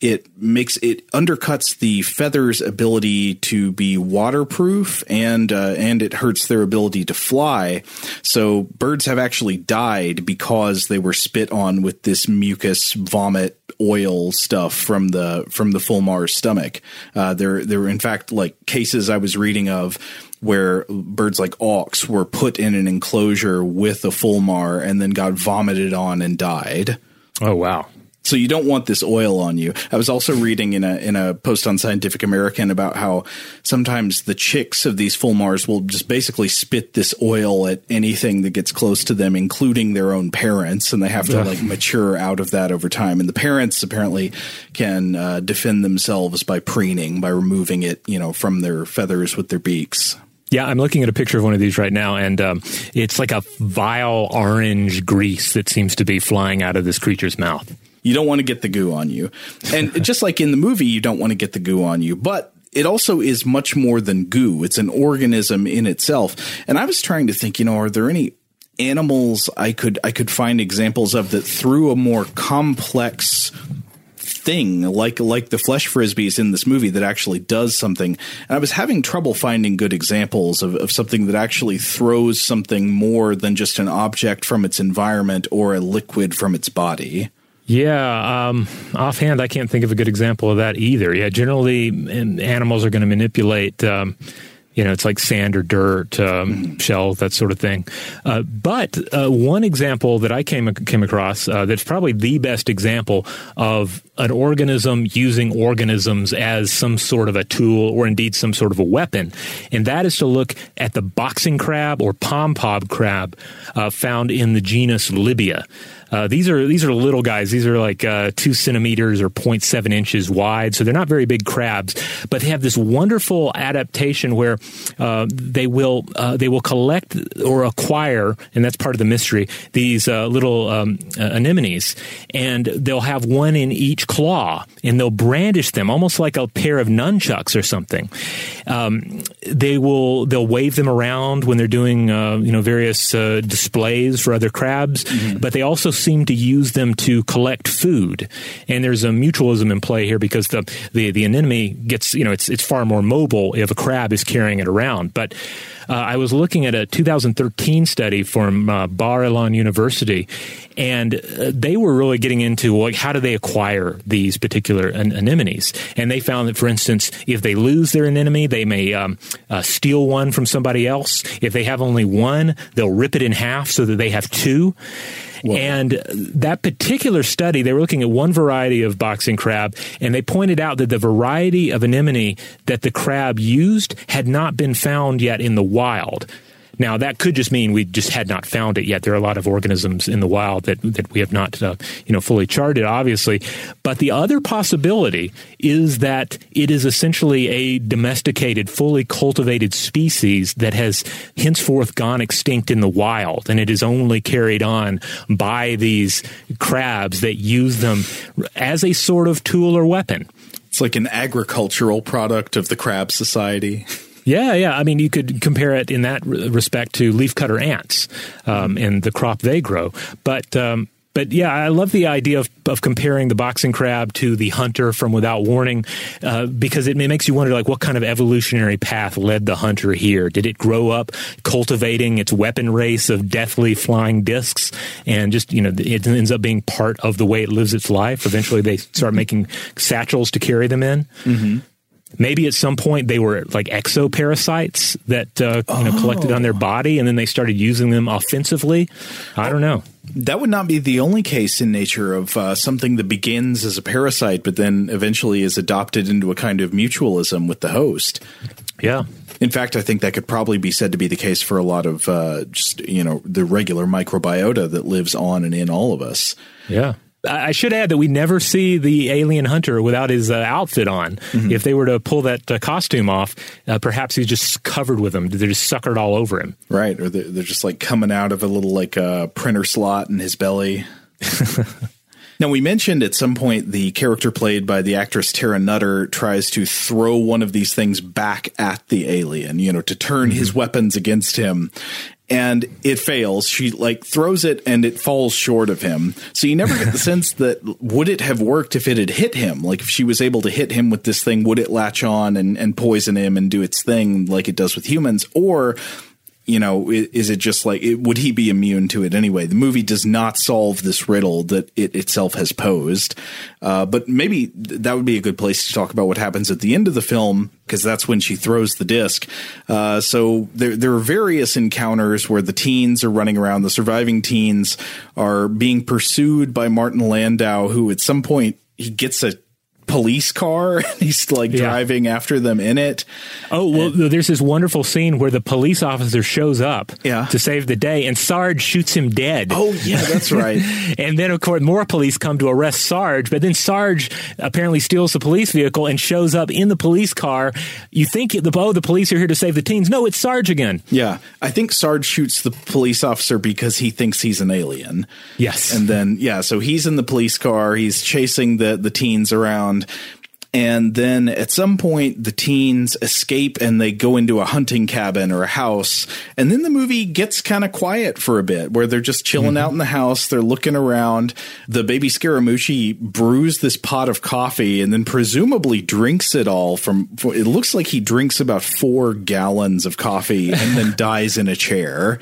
it undercuts the feathers' ability to be waterproof, and it hurts their ability to fly. So birds have actually died because they were spit on with this mucus vomit oil stuff from the fulmar's stomach. There were in fact like cases I was reading of where birds like auks were put in an enclosure with a fulmar and then got vomited on and died. Oh, wow. So you don't want this oil on you. I was also reading in a post on Scientific American about how sometimes the chicks of these fulmars will just basically spit this oil at anything that gets close to them, including their own parents, and they have to like mature out of that over time. And the parents apparently can defend themselves by preening, by removing it, from their feathers with their beaks. Yeah, I'm looking at a picture of one of these right now, and it's like a vile orange grease that seems to be flying out of this creature's mouth. You don't want to get the goo on you. And just like in the movie, you don't want to get the goo on you. But it also is much more than goo. It's an organism in itself. And I was trying to think, are there any animals I could find examples of that through a more complex thing, like the flesh frisbees in this movie, that actually does something. And I was having trouble finding good examples of something that actually throws something more than just an object from its environment or a liquid from its body. Yeah. Offhand, I can't think of a good example of that either. Yeah. Generally, animals are going to manipulate, it's like sand or dirt, shell, that sort of thing. But one example that I came across that's probably the best example of an organism using organisms as some sort of a tool or indeed some sort of a weapon, and that is to look at the boxing crab or pom-pom crab found in the genus Libya. These are little guys. These are like 2 centimeters or 0.7 inches wide, so they're not very big crabs. But they have this wonderful adaptation where they will collect or acquire, and that's part of the mystery, these little anemones, and they'll have one in each claw, and they'll brandish them almost like a pair of nunchucks or something. They'll wave them around when they're doing various displays for other crabs, mm-hmm. but they also seem to use them to collect food. And there's a mutualism in play here because the anemone gets, it's far more mobile if a crab is carrying it around. But I was looking at a 2013 study from Bar Ilan University, and they were really getting into how do they acquire these particular anemones. And they found that, for instance, if they lose their anemone, they may steal one from somebody else. If they have only one, they'll rip it in half so that they have two. Whoa. And that particular study, they were looking at one variety of boxing crab, and they pointed out that the variety of anemone that the crab used had not been found yet in the wild. Now, that could just mean we just had not found it yet. There are a lot of organisms in the wild that we have not, fully charted, obviously. But the other possibility is that it is essentially a domesticated, fully cultivated species that has henceforth gone extinct in the wild, and it is only carried on by these crabs that use them as a sort of tool or weapon. It's like an agricultural product of the crab society. Yeah. I mean, you could compare it in that respect to leafcutter ants and the crop they grow. But I love the idea of comparing the boxing crab to the hunter from Without Warning, because it makes you wonder, what kind of evolutionary path led the hunter here? Did it grow up cultivating its weapon race of deathly flying discs, and just, it ends up being part of the way it lives its life? Eventually, they start making satchels to carry them in. Mm-hmm. Maybe at some point they were like exoparasites that collected on their body, and then they started using them offensively. I don't know. That would not be the only case in nature of something that begins as a parasite but then eventually is adopted into a kind of mutualism with the host. Yeah. In fact, I think that could probably be said to be the case for a lot of the regular microbiota that lives on and in all of us. Yeah. I should add that we never see the alien hunter without his outfit on. Mm-hmm. If they were to pull that costume off, perhaps he's just covered with them. They're just suckered all over him. Right. Or they're just coming out of a little printer slot in his belly. Now, we mentioned at some point the character played by the actress Tara Nutter tries to throw one of these things back at the alien, to turn mm-hmm. his weapons against him. And it fails. She throws it and it falls short of him. So you never get the sense that would it have worked if it had hit him? If she was able to hit him with this thing, would it latch on and poison him and do its thing like it does with humans? Or, is it just would he be immune to it anyway? The movie does not solve this riddle that it itself has posed. But maybe that would be a good place to talk about what happens at the end of the film, because that's when she throws the disc. So there are various encounters where the teens are running around. The surviving teens are being pursued by Martin Landau, who at some point he gets a police car, and he's driving after them in it. Oh, well, there's this wonderful scene where the police officer shows up to save the day, and Sarge shoots him dead. Oh, yeah, that's right. And then, of course, more police come to arrest Sarge, but then Sarge apparently steals the police vehicle and shows up in the police car. You think, the police are here to save the teens. No, it's Sarge again. Yeah, I think Sarge shoots the police officer because he thinks he's an alien. Yes. And then, so he's in the police car. He's chasing the teens around. And then at some point, the teens escape and they go into a hunting cabin or a house. And then the movie gets kind of quiet for a bit, where they're just chilling mm-hmm. out in the house. They're looking around. The baby Scaramucci brews this pot of coffee and then presumably drinks it all from – it looks like he drinks about 4 gallons of coffee and then dies in a chair.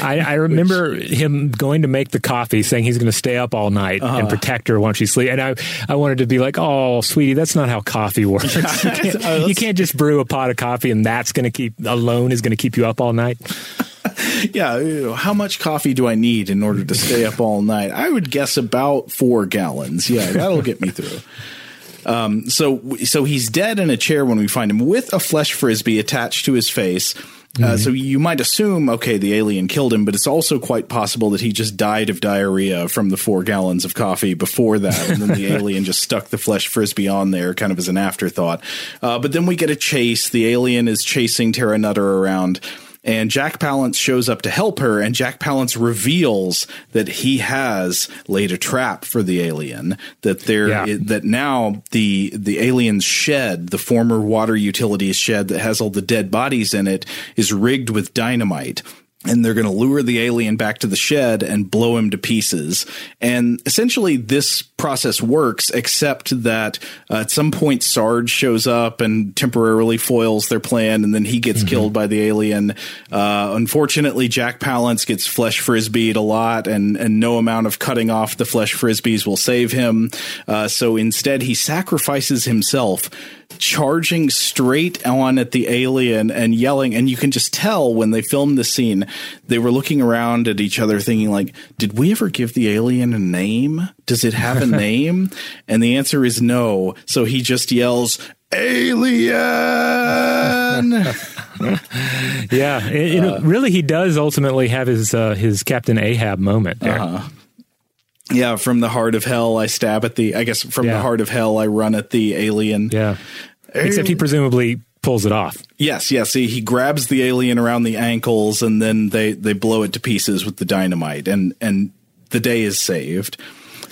I remember him going to make the coffee, saying he's going to stay up all night and protect her while she sleeps. And I wanted to be like, oh, sweetie, that's not how coffee works. You can't just brew a pot of coffee and that's going to keep alone is going to keep you up all night. Yeah. How much coffee do I need in order to stay up all night? I would guess about 4 gallons. Yeah, that'll get me through. So he's dead in a chair when we find him, with a flesh frisbee attached to his face. Mm-hmm. So you might assume, okay, the alien killed him, but it's also quite possible that he just died of diarrhea from the 4 gallons of coffee before that. And then the alien just stuck the flesh frisbee on there kind of as an afterthought. But then we get a chase. The alien is chasing Terra Nutter around, and Jack Palance shows up to help her, and Jack Palance reveals that he has laid a trap for the alien, that now the alien's shed, the former water utilities shed that has all the dead bodies in it, is rigged with dynamite. And they're going to lure the alien back to the shed and blow him to pieces. And essentially this process works, except that at some point Sarge shows up and temporarily foils their plan. And then he gets mm-hmm. killed by the alien. Unfortunately, Jack Palance gets flesh frisbeed a lot, and no amount of cutting off the flesh frisbees will save him. So instead he sacrifices himself, charging straight on at the alien and yelling. And you can just tell when they filmed the scene, they were looking around at each other thinking, like, did we ever give the alien a name? Does it have a name? And the answer is no. So he just yells, "Alien!" Yeah, really, he does ultimately have his Captain Ahab moment there. Uh-huh. Yeah, from the heart of hell, I stab at the, I guess, from the heart of hell, I run at the alien. Yeah. Except he presumably pulls it off. Yes. See, he grabs the alien around the ankles, and then they blow it to pieces with the dynamite, and the day is saved.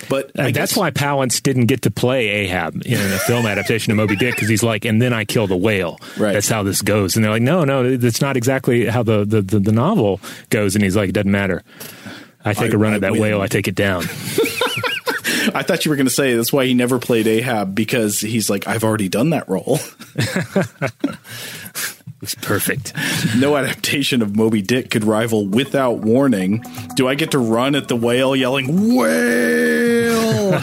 But that's why Palance didn't get to play Ahab in a film adaptation of Moby Dick, because he's like, and then I kill the whale. Right. That's how this goes. And they're like, no, that's not exactly how the novel goes. And he's like, it doesn't matter. I take a run at that whale. I take it down. I thought you were going to say that's why he never played Ahab, because he's like, I've already done that role. It's perfect. No adaptation of Moby Dick could rival Without Warning. Do I get to run at the whale yelling, "Whale!"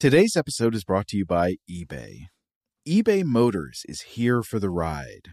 Today's episode is brought to you by eBay. eBay Motors is here for the ride.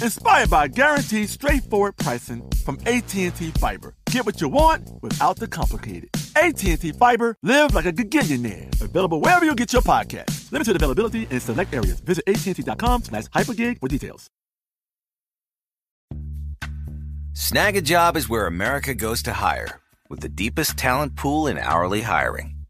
inspired by guaranteed straightforward pricing from AT&T Fiber. Get what you want without the complicated. AT&T Fiber, live like a gigillionaire. Available wherever you get your podcast. Limited availability in select areas. Visit AT&T.com/hypergig for details. Snag a Job is where America goes to hire, with the deepest talent pool in hourly hiring.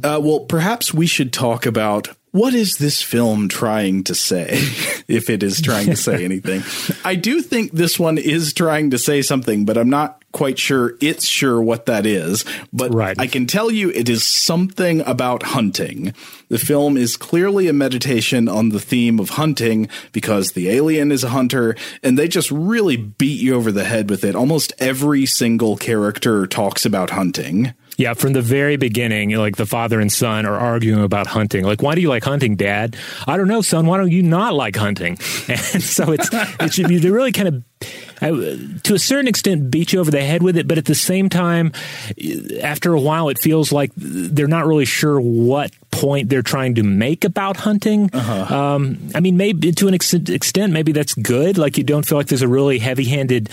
Well, perhaps we should talk about what is this film trying to say, if it is trying to say anything. I do think this one is trying to say something, but I'm not quite sure it's sure what that is. But right. I can tell you it is something about hunting. The film is clearly a meditation on the theme of hunting because the alien is a hunter, and they just really beat you over the head with it. Almost every single character talks about hunting. Yeah, from the very beginning, like the father and son are arguing about hunting. Like, why do you like hunting, Dad? I don't know, son. Why don't you not like hunting? And so it's you really kind of, to a certain extent, beat you over the head with it. But at the same time, after a while, it feels like they're not really sure what point they're trying to make about hunting. Uh-huh. I mean, maybe to an extent, maybe that's good. Like, you don't feel like there's a really heavy-handed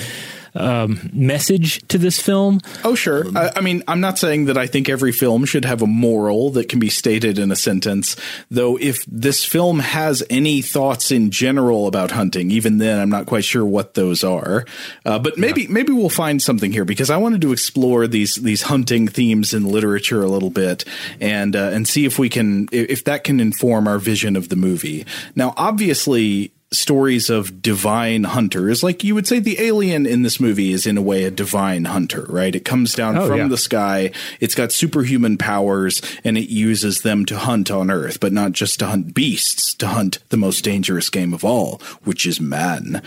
message to this film. Oh, sure. I mean, I'm not saying that I think every film should have a moral that can be stated in a sentence, though if this film has any thoughts in general about hunting, even then, I'm not quite sure what those are. But maybe we'll find something here, because I wanted to explore these hunting themes in literature a little bit and see if we can, if that can inform our vision of the movie. Now, obviously, stories of divine hunters, like you would say the alien in this movie is in a way a divine hunter, right? It comes down from the sky. It's got superhuman powers and it uses them to hunt on Earth, but not just to hunt beasts, to hunt the most dangerous game of all, which is man.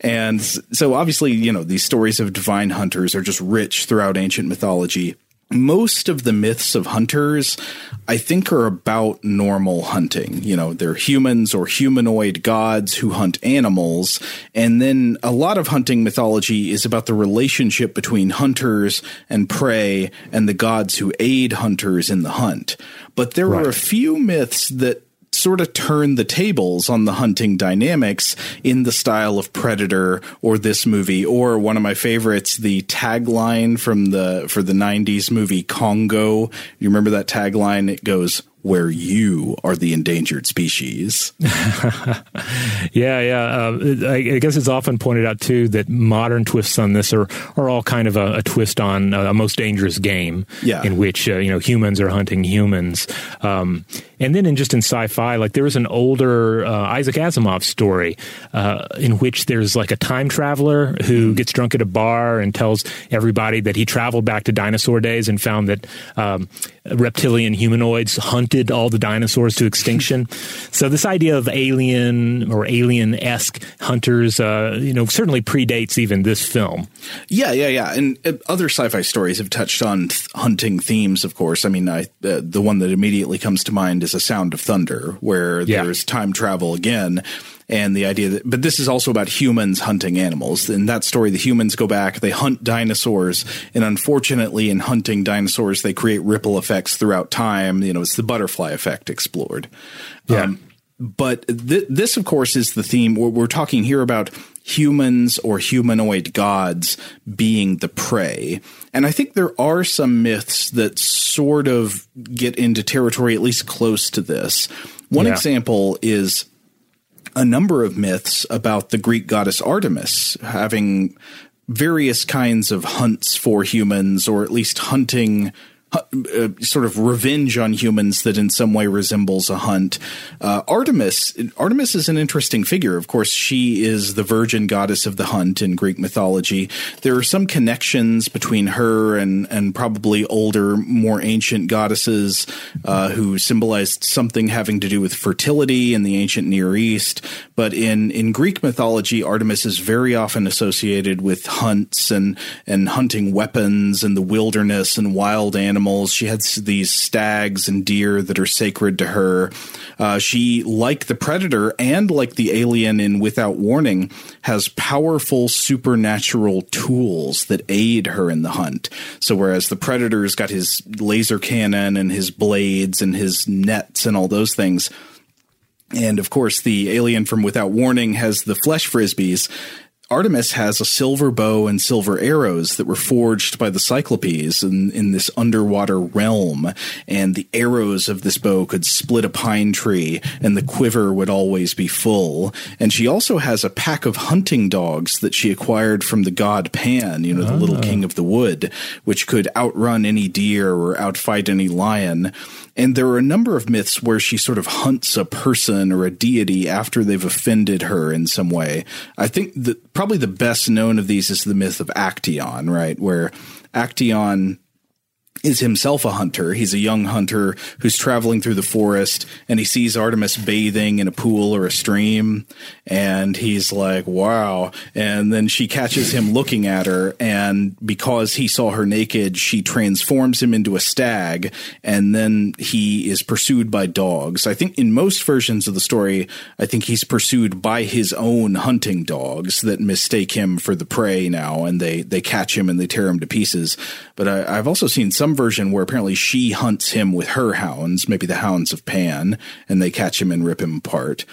And so obviously, you know, these stories of divine hunters are just rich throughout ancient mythology. Most of the myths of hunters, I think, are about normal hunting. You know, they're humans or humanoid gods who hunt animals. And then a lot of hunting mythology is about the relationship between hunters and prey and the gods who aid hunters in the hunt. But there are a few myths that sort of turn the tables on the hunting dynamics in the style of Predator or this movie, or one of my favorites, the tagline for the 90s movie Congo. You remember that tagline? It goes, "Where you are the endangered species." Yeah. I guess it's often pointed out, too, that modern twists on this are all kind of a twist on a most dangerous game in which, humans are hunting humans. And then in sci-fi, like there was an older Isaac Asimov story in which there's like a time traveler who gets drunk at a bar and tells everybody that he traveled back to dinosaur days and found that reptilian humanoids hunted all the dinosaurs to extinction. So this idea of alien or alien-esque hunters, certainly predates even this film. Yeah. And other sci-fi stories have touched on hunting themes, of course. I mean, the one that immediately comes to mind is A Sound of Thunder, where there's time travel again. And the idea that, but this is also about humans hunting animals. In that story, the humans go back, they hunt dinosaurs. And unfortunately, in hunting dinosaurs, they create ripple effects throughout time. You know, it's the butterfly effect explored. Yeah. But this, of course, is the theme. We're talking here about humans or humanoid gods being the prey. And I think there are some myths that sort of get into territory, at least close to this. One example is a number of myths about the Greek goddess Artemis having various kinds of hunts for humans, or at least hunting sort of revenge on humans that in some way resembles a hunt. Artemis is an interesting figure. Of course, she is the virgin goddess of the hunt in Greek mythology. There are some connections between her and probably older, more ancient goddesses who symbolized something having to do with fertility in the ancient Near East. But in Greek mythology, Artemis is very often associated with hunts and hunting weapons and the wilderness and wild animals. She has these stags and deer that are sacred to her. She, like the predator and like the alien in Without Warning, has powerful supernatural tools that aid her in the hunt. So whereas the predator's got his laser cannon and his blades and his nets and all those things, and of course the alien from Without Warning has the flesh frisbees, Artemis has a silver bow and silver arrows that were forged by the Cyclopes in this underwater realm, and the arrows of this bow could split a pine tree, and the quiver would always be full. And she also has a pack of hunting dogs that she acquired from the god Pan, the little king of the wood, which could outrun any deer or outfight any lion. And there are a number of myths where she sort of hunts a person or a deity after they've offended her in some way. I think that probably the best known of these is the myth of Actaeon, right? Where Actaeon is himself a hunter. He's a young hunter who's traveling through the forest, and he sees Artemis bathing in a pool or a stream, and he's like, wow. And then she catches him looking at her, and because he saw her naked, she transforms him into a stag, and then he is pursued by dogs. I think in most versions of the story, I think he's pursued by his own hunting dogs that mistake him for the prey now, and they catch him and they tear him to pieces. But I've also seen some version where apparently she hunts him with her hounds, maybe the hounds of Pan, and they catch him and rip him apart.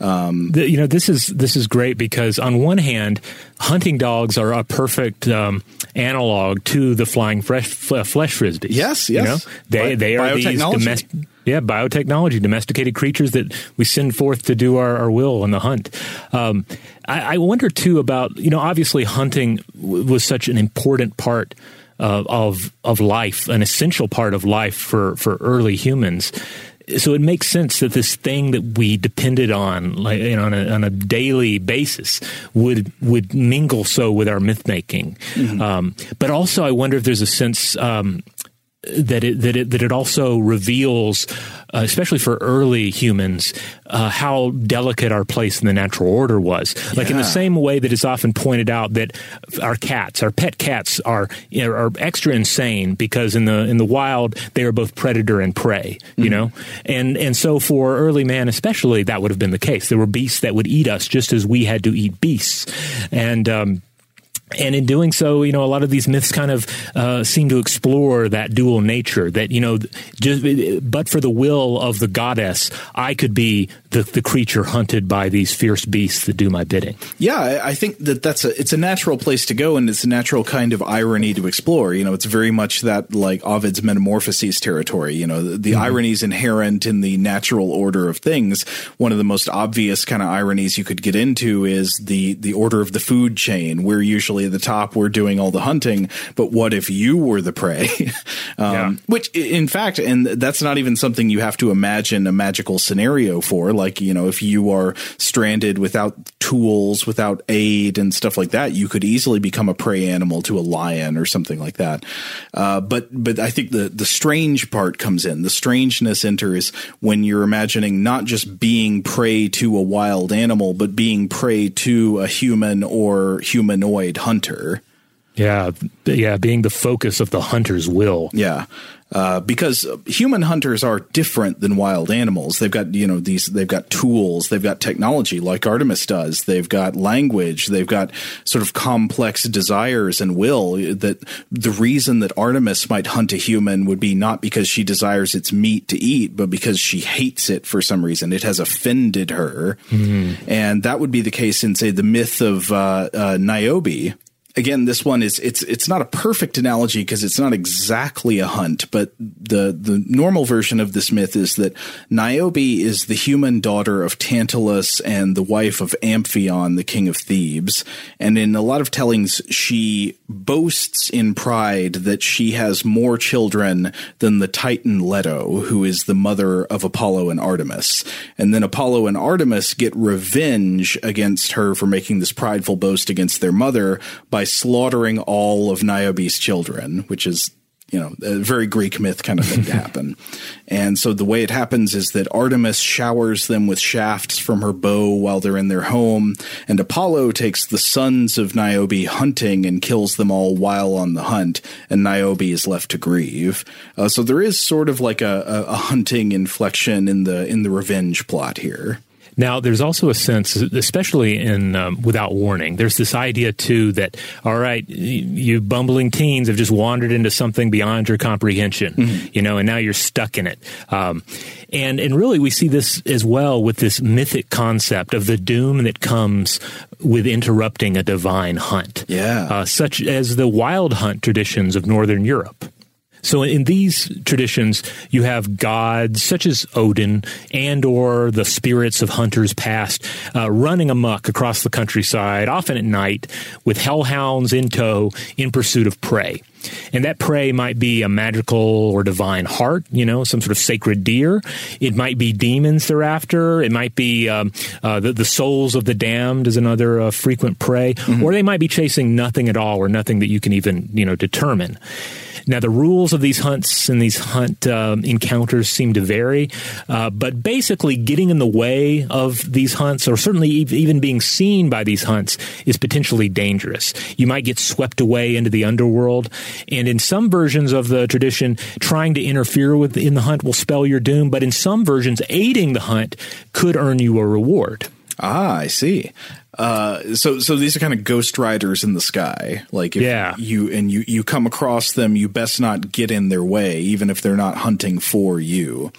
This is great because on one hand, hunting dogs are a perfect analog to the flying flesh frisbees. Yes, yes. They are these biotechnology, domesticated creatures that we send forth to do our will on the hunt. I wonder too about, obviously hunting was such an important part of life, an essential part of life for early humans. So it makes sense that this thing that we depended on, on a daily basis, would mingle so with our myth making. Mm-hmm. But also, I wonder if there's a sense that it also reveals, especially for early humans, how delicate our place in the natural order was. Like in the same way that it's often pointed out that our pet cats are extra insane because in the wild they are both predator and prey, you mm-hmm. know? And so for early man especially, that would have been the case. There were beasts that would eat us just as we had to eat beasts. And in doing so, a lot of these myths kind of seem to explore that dual nature that, but for the will of the goddess, I could be the creature hunted by these fierce beasts that do my bidding. Yeah, I think that's a natural place to go, and it's a natural kind of irony to explore. It's very much that like Ovid's Metamorphoses territory. The mm-hmm. ironies inherent in the natural order of things. One of the most obvious kind of ironies you could get into is the order of the food chain. We're usually at the top, we're doing all the hunting, but what if you were the prey? Which, in fact, and that's not even something you have to imagine a magical scenario for. Like, if you are stranded without tools, without aid and stuff like that, you could easily become a prey animal to a lion or something like that. But I think the strange part comes in. The strangeness enters when you're imagining not just being prey to a wild animal, but being prey to a human or humanoid hunter. Yeah, being the focus of the hunter's will. Yeah. Because human hunters are different than wild animals. They've got, they've got tools, they've got technology like Artemis does. They've got language, they've got sort of complex desires and will, that the reason that Artemis might hunt a human would be not because she desires its meat to eat, but because she hates it for some reason. It has offended her. Mm-hmm. And that would be the case in, say, the myth of Niobe. Again, this one is it's not a perfect analogy because it's not exactly a hunt, but the normal version of this myth is that Niobe is the human daughter of Tantalus and the wife of Amphion, the king of Thebes. And in a lot of tellings, she boasts in pride that she has more children than the Titan Leto, who is the mother of Apollo and Artemis. And then Apollo and Artemis get revenge against her for making this prideful boast against their mother by slaughtering all of Niobe's children, which is, you know, a very Greek myth kind of thing to happen. And so the way it happens is that Artemis showers them with shafts from her bow while they're in their home, and Apollo takes the sons of Niobe hunting and kills them all while on the hunt, and Niobe is left to grieve. So there is sort of like a hunting inflection in the revenge plot here. Now, there's also a sense, especially in Without Warning, there's this idea, too, that, all right, you bumbling teens have just wandered into something beyond your comprehension, you know, and now you're stuck in it. And really, we see this as well with this mythic concept of the doom that comes with interrupting a divine hunt, such as the wild hunt traditions of Northern Europe. So in these traditions, you have gods such as Odin and or the spirits of hunters past running amok across the countryside, often at night, with hellhounds in tow in pursuit of prey. And that prey might be a magical or divine hart, you know, some sort of sacred deer. It might be demons they're after. It might be the souls of the damned is another frequent prey. Or they might be chasing nothing at all or nothing that you can even, you know, determine. Now, the rules of these hunts and these hunt encounters seem to vary, but basically getting in the way of these hunts or certainly even being seen by these hunts is potentially dangerous. You might get swept away into the underworld, and in some versions of the tradition, trying to interfere with in the hunt will spell your doom, but in some versions, aiding the hunt could earn you a reward. Ah, I see. So these are kind of ghost riders in the sky. Like, if you come across them, you best not get in their way, even if they're not hunting for you.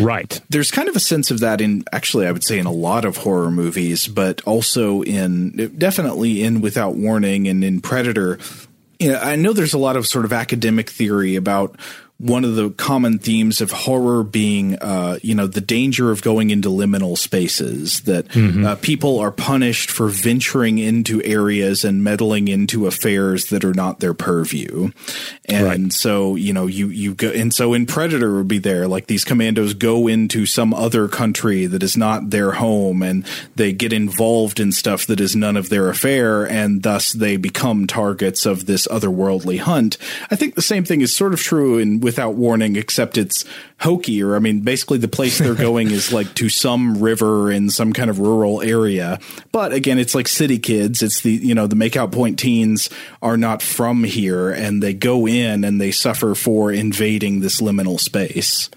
Right. There's kind of a sense of that in, actually, I would say in a lot of horror movies, but also definitely in Without Warning and in Predator. You know, I know there's a lot of sort of academic theory about one of the common themes of horror being, the danger of going into liminal spaces, that people are punished for venturing into areas and meddling into affairs that are not their purview. And so, you know, you go. And so in Predator would be there, like these commandos go into some other country that is not their home and they get involved in stuff that is none of their affair. And thus they become targets of this otherworldly hunt. I think the same thing is sort of true in Without Warning, except it's hokier. I mean, basically the place they're going is like to some river in some kind of rural area. But again, it's like city kids. It's the, you know, the makeout point teens are not from here and they go in and they suffer for invading this liminal space.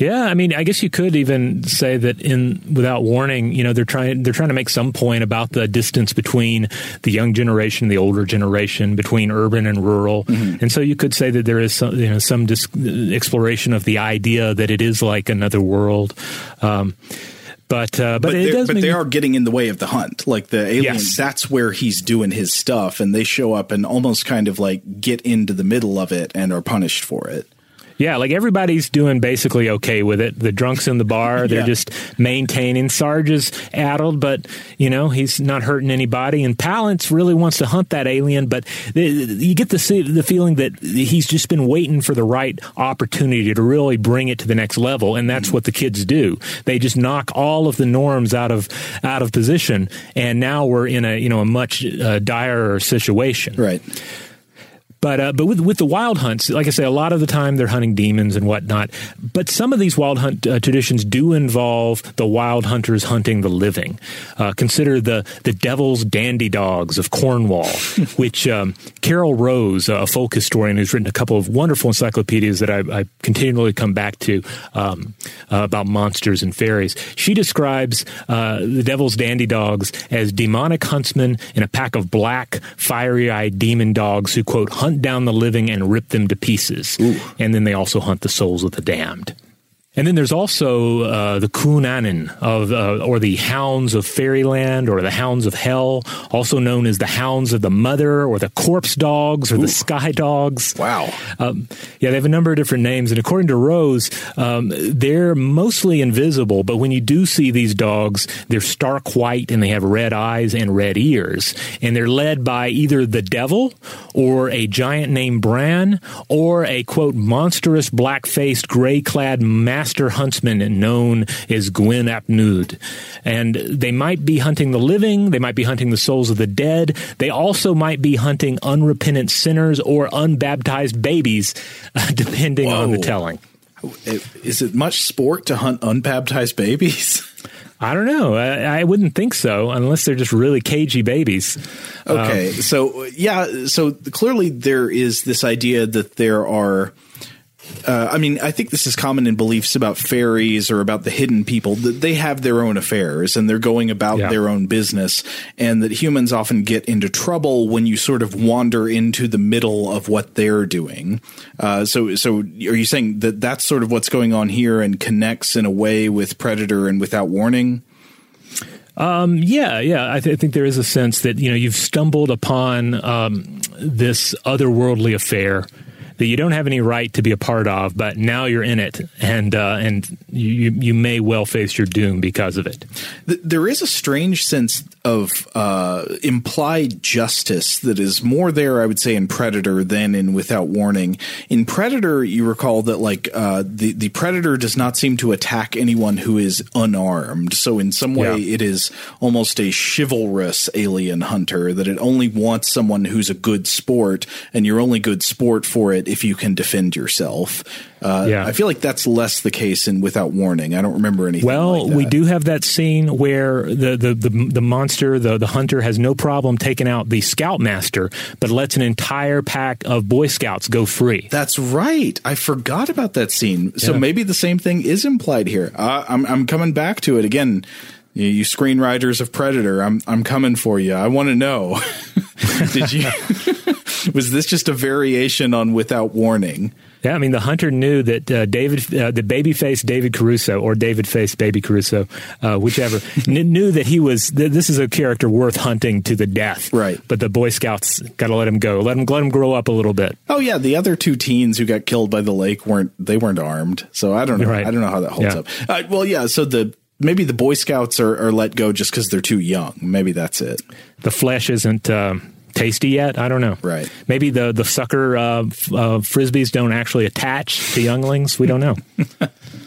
Yeah, I mean, I guess you could even say that in Without Warning, you know, they're trying to make some point about the distance between the young generation and the older generation, between urban and rural. And so you could say that there is some exploration of the idea that it is like another world. But they are getting in the way of the hunt, like the alien. Yes. That's where he's doing his stuff, and they show up and almost kind of like get into the middle of it and are punished for it. Yeah, like everybody's doing basically okay with it. The drunks in the bar, they're just maintaining. Sarge is addled, but, you know, he's not hurting anybody. And Palance really wants to hunt that alien, but you get the feeling that he's just been waiting for the right opportunity to really bring it to the next level, and that's what the kids do. They just knock all of the norms out of position, and now we're in a much direr situation. Right. But with the wild hunts, like I say, a lot of the time they're hunting demons and whatnot. But some of these wild hunt traditions do involve the wild hunters hunting the living. Consider the devil's dandy dogs of Cornwall, which Carol Rose, a folk historian who's written a couple of wonderful encyclopedias that I continually come back to about monsters and fairies. She describes the devil's dandy dogs as demonic huntsmen and a pack of black, fiery-eyed demon dogs who, quote, hunt down the living and rip them to pieces. Ooh. And then they also hunt the souls of the damned. And then there's also the Kunanan of, or the Hounds of Fairyland, or the Hounds of Hell, also known as the Hounds of the Mother, or the Corpse Dogs, or the Sky Dogs. Wow. Yeah, they have a number of different names. And according to Rose, they're mostly invisible, but when you do see these dogs, they're stark white and they have red eyes and red ears. And they're led by either the devil or a giant named Bran, or a, quote, monstrous black-faced gray-clad master huntsman known as Gwyn ap Nudd. And they might be hunting the living, they might be hunting the souls of the dead, they also might be hunting unrepentant sinners or unbaptized babies, depending on the telling. Is it much sport to hunt unbaptized babies? I don't know. I wouldn't think so, unless they're just really cagey babies. Okay. So clearly there is this idea that there are I think this is common in beliefs about fairies or about the hidden people, that they have their own affairs and they're going about their own business, and that humans often get into trouble when you sort of wander into the middle of what they're doing. So are you saying that that's sort of what's going on here and connects in a way with Predator and Without Warning? Yeah. I think there is a sense that, you've stumbled upon this otherworldly affair that you don't have any right to be a part of, but now you're in it, and you may well face your doom because of it. There is a strange sense of implied justice that is more there, I would say, in Predator than in Without Warning. In Predator, you recall that the Predator does not seem to attack anyone who is unarmed. So in some way it is almost a chivalrous alien hunter, that it only wants someone who's a good sport, and you're only good sport for it if you can defend yourself. I feel like that's less the case in Without Warning. I don't remember anything like that. We do have that scene where the monster, the hunter, has no problem taking out the scoutmaster, but lets an entire pack of Boy Scouts go free. That's right. I forgot about that scene. So maybe the same thing is implied here. I'm coming back to it again. You screenwriters of Predator, I'm coming for you. I want to know. Did you? Was this just a variation on Without Warning? Yeah, I mean, the hunter knew that the baby-faced David Caruso, or David-faced Baby Caruso, whichever, knew that he was. This is a character worth hunting to the death, right? But the Boy Scouts got to let him go, let him grow up a little bit. Oh yeah, the other two teens who got killed by the lake weren't armed, so I don't know. Right. I don't know how that holds up. So maybe the Boy Scouts are let go just because they're too young. Maybe that's it. The flesh isn't tasty yet. I don't know. Right. Maybe the sucker frisbees don't actually attach to younglings. We don't know.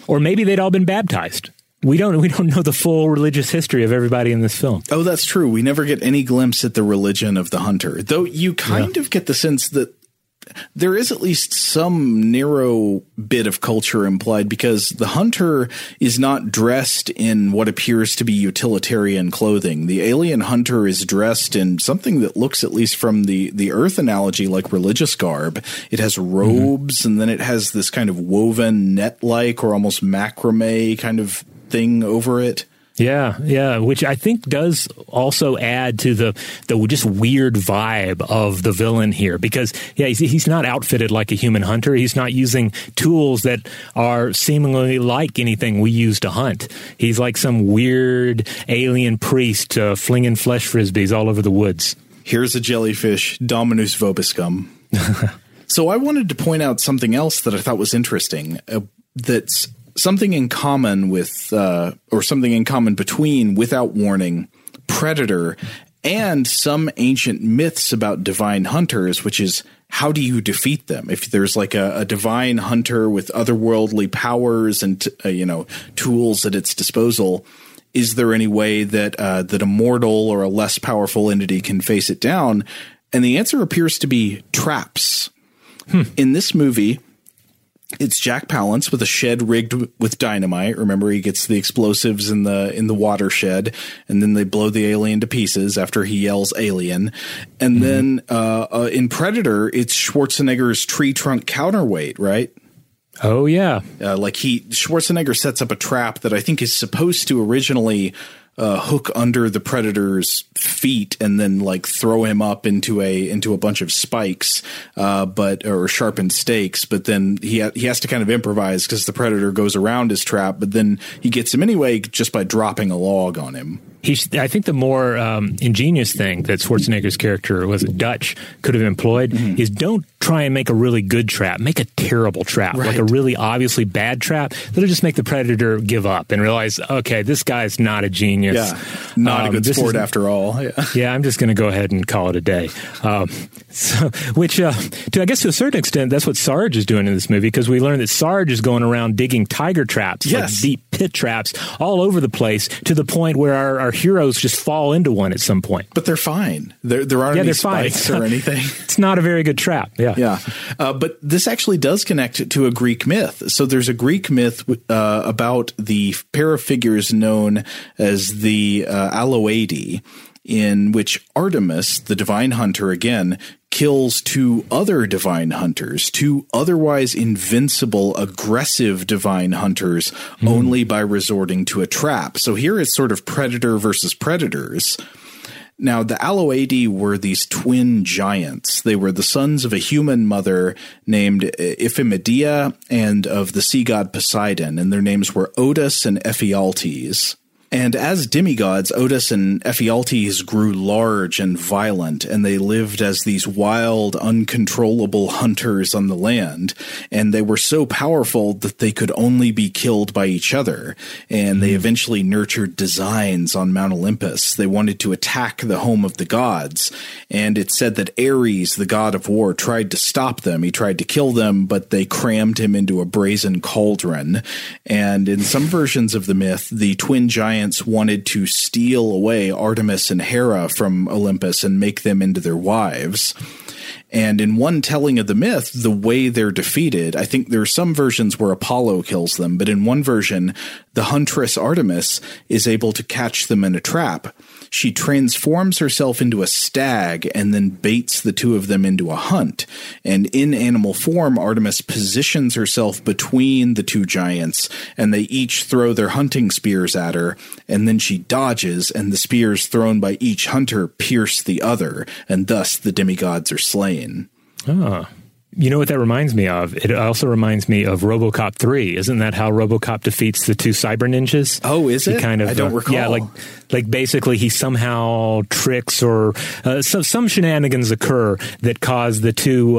Or maybe they'd all been baptized. We don't know the full religious history of everybody in this film. Oh, that's true. We never get any glimpse at the religion of the hunter, though you kind of get the sense that there is at least some narrow bit of culture implied, because the hunter is not dressed in what appears to be utilitarian clothing. The alien hunter is dressed in something that looks, at least from the Earth analogy, like religious garb. It has robes, and then it has this kind of woven net-like or almost macrame kind of thing over it. Yeah, which I think does also add to the just weird vibe of the villain here, because he's not outfitted like a human hunter. He's not using tools that are seemingly like anything we use to hunt. He's like some weird alien priest flinging flesh frisbees all over the woods. Here's a jellyfish, Dominus vobiscum. So I wanted to point out something else that I thought was interesting. That's something in common with, or something in common between Without Warning, Predator, and some ancient myths about divine hunters, which is, how do you defeat them? If there's like a divine hunter with otherworldly powers and, tools at its disposal, is there any way that a mortal or a less powerful entity can face it down? And the answer appears to be traps. In this movie, it's Jack Palance with a shed rigged with dynamite. Remember, he gets the explosives in the watershed, and then they blow the alien to pieces after he yells alien. And then in Predator, it's Schwarzenegger's tree trunk counterweight, right? Oh, yeah. Schwarzenegger sets up a trap that I think is supposed to originally hook under the predator's feet and then like throw him up into a bunch of spikes, or sharpened stakes. But then he has to kind of improvise because the predator goes around his trap, but then he gets him anyway just by dropping a log on him. I think the more ingenious thing that Schwarzenegger's character, was it Dutch, could have employed is don't try and make a really good trap. Make a terrible trap, right. Like a really obviously bad trap. That'll just make the predator give up and realize, okay, this guy's not a genius. Yeah, not a good sport after all. Yeah, I'm just going to go ahead and call it a day. I guess to a certain extent, that's what Sarge is doing in this movie, because we learn that Sarge is going around digging tiger traps, like deep pit traps, all over the place, to the point where our heroes just fall into one at some point. But they're fine. There aren't any spikes or anything. It's not a very good trap. Yeah. But this actually does connect to a Greek myth. So there's a Greek myth about the pair of figures known as the Aloeidae, in which Artemis, the divine hunter again, kills two other divine hunters, two otherwise invincible, aggressive divine hunters, only by resorting to a trap. So here it's sort of predator versus predators. Now, the Aloeidae were these twin giants. They were the sons of a human mother named Iphimedea and of the sea god Poseidon, and their names were Otus and Ephialtes. And as demigods, Otus and Ephialtes grew large and violent, and they lived as these wild, uncontrollable hunters on the land. And they were so powerful that they could only be killed by each other. And they eventually nurtured designs on Mount Olympus. They wanted to attack the home of the gods. And it's said that Ares, the god of war, tried to stop them. He tried to kill them, but they crammed him into a brazen cauldron. And in some versions of the myth, the twin giants wanted to steal away Artemis and Hera from Olympus and make them into their wives. And in one telling of the myth, the way they're defeated, I think there are some versions where Apollo kills them, but in one version, the huntress Artemis is able to catch them in a trap. She transforms herself into a stag and then baits the two of them into a hunt. And in animal form, Artemis positions herself between the two giants, and they each throw their hunting spears at her, and then she dodges, and the spears thrown by each hunter pierce the other, and thus the demigods are slain. Ah. You know what that reminds me of? It also reminds me of RoboCop 3. Isn't that how RoboCop defeats the two cyber ninjas? Oh, is it? I don't recall. Yeah, like basically he somehow tricks or some shenanigans occur that cause the two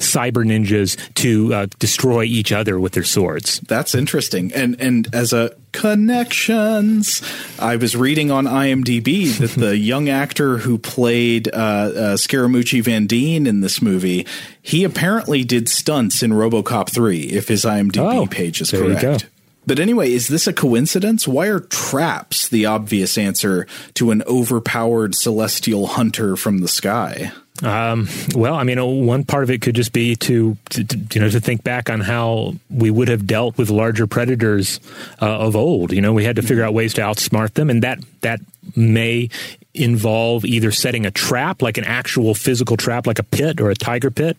cyber ninjas to destroy each other with their swords. That's interesting. And as a connections, I was reading on IMDb that the young actor who played Scaramucci Van Deen in this movie, he apparently did stunts in RoboCop 3, if his IMDb page is correct. But anyway, is this a coincidence? Why are traps the obvious answer to an overpowered celestial hunter from the sky? Well, I mean, one part of it could just be to think back on how we would have dealt with larger predators of old. You know, we had to figure out ways to outsmart them, and that may involve either setting a trap, like an actual physical trap, like a pit or a tiger pit,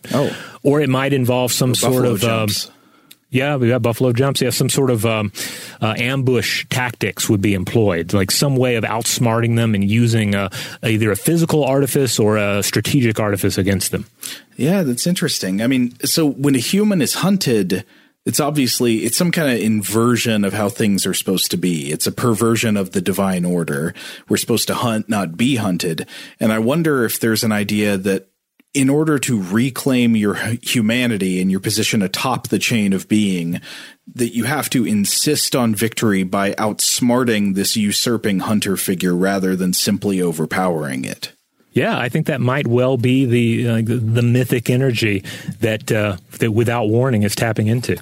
or it might involve some sort of jumps. Yeah, we got buffalo jumps. Yeah, some sort of ambush tactics would be employed, like some way of outsmarting them and using either a physical artifice or a strategic artifice against them. Yeah, that's interesting. I mean, so when a human is hunted, it's some kind of inversion of how things are supposed to be. It's a perversion of the divine order. We're supposed to hunt, not be hunted. And I wonder if there's an idea that in order to reclaim your humanity and your position atop the chain of being, that you have to insist on victory by outsmarting this usurping hunter figure rather than simply overpowering it. Yeah, I think that might well be the mythic energy that Without Warning is tapping into.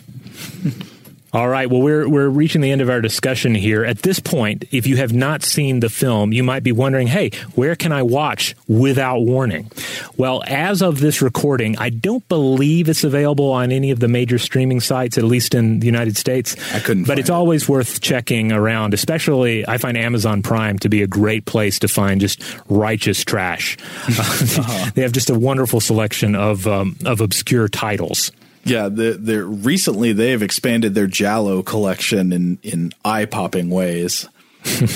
All right. Well, we're reaching the end of our discussion here. At this point, if you have not seen the film, you might be wondering, hey, where can I watch Without Warning? Well, as of this recording, I don't believe it's available on any of the major streaming sites, at least in the United States. I couldn't. But it's always worth checking around, especially I find Amazon Prime to be a great place to find just righteous trash. They have just a wonderful selection of obscure titles. Yeah, recently they have expanded their Jallo collection in eye-popping ways.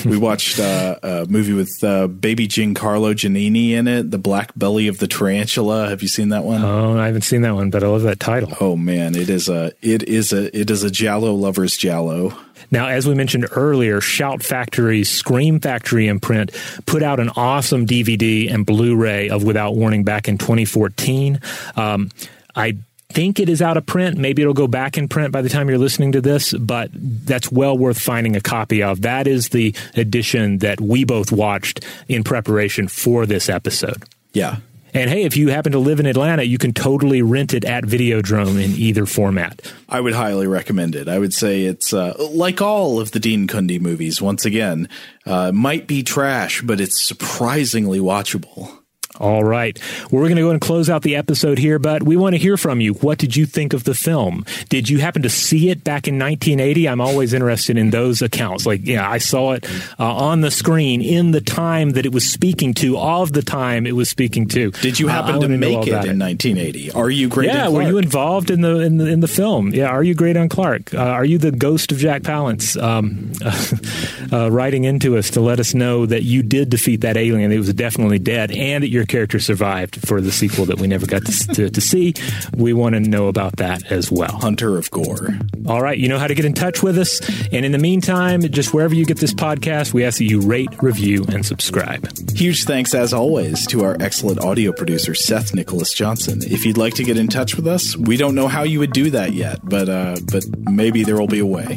We watched a movie with baby Giancarlo Giannini in it, The Black Belly of the Tarantula. Have you seen that one? Oh, I haven't seen that one, but I love that title. Oh man, it is a Giallo lover's Giallo. Now, as we mentioned earlier, Shout Factory's Scream Factory imprint put out an awesome DVD and Blu-ray of Without Warning back in 2014. I think it is out of print. Maybe it'll go back in print by the time you're listening to this, but that's well worth finding a copy of. That is the edition that we both watched in preparation for this episode. Yeah. And hey, if you happen to live in Atlanta, you can totally rent it at Videodrome in either format. I would highly recommend it. I would say it's like all of the Dean Cundey movies. Once again, might be trash, but it's surprisingly watchable. All right. Well, we're going to go and close out the episode here, but we want to hear from you. What did you think of the film? Did you happen to see it back in 1980? I'm always interested in those accounts. Like, yeah, I saw it on the screen in the time that it was speaking to, all of the time it was speaking to. Did you happen to make it in 1980? Are you Graydon Clark? Yeah, were you involved in the film? Yeah, are you Graydon Clark? Are you the ghost of Jack Palance writing into us to let us know that you did defeat that alien? It was definitely dead, and that your character survived for the sequel that we never got to see. We want to know about that as well. Hunter of Gore. All right, you know how to get in touch with us. And in the meantime, just wherever you get this podcast, we ask that you rate, review, and subscribe. Huge thanks, as always, to our excellent audio producer, Seth Nicholas Johnson. If you'd like to get in touch with us, we don't know how you would do that yet, but maybe there will be a way.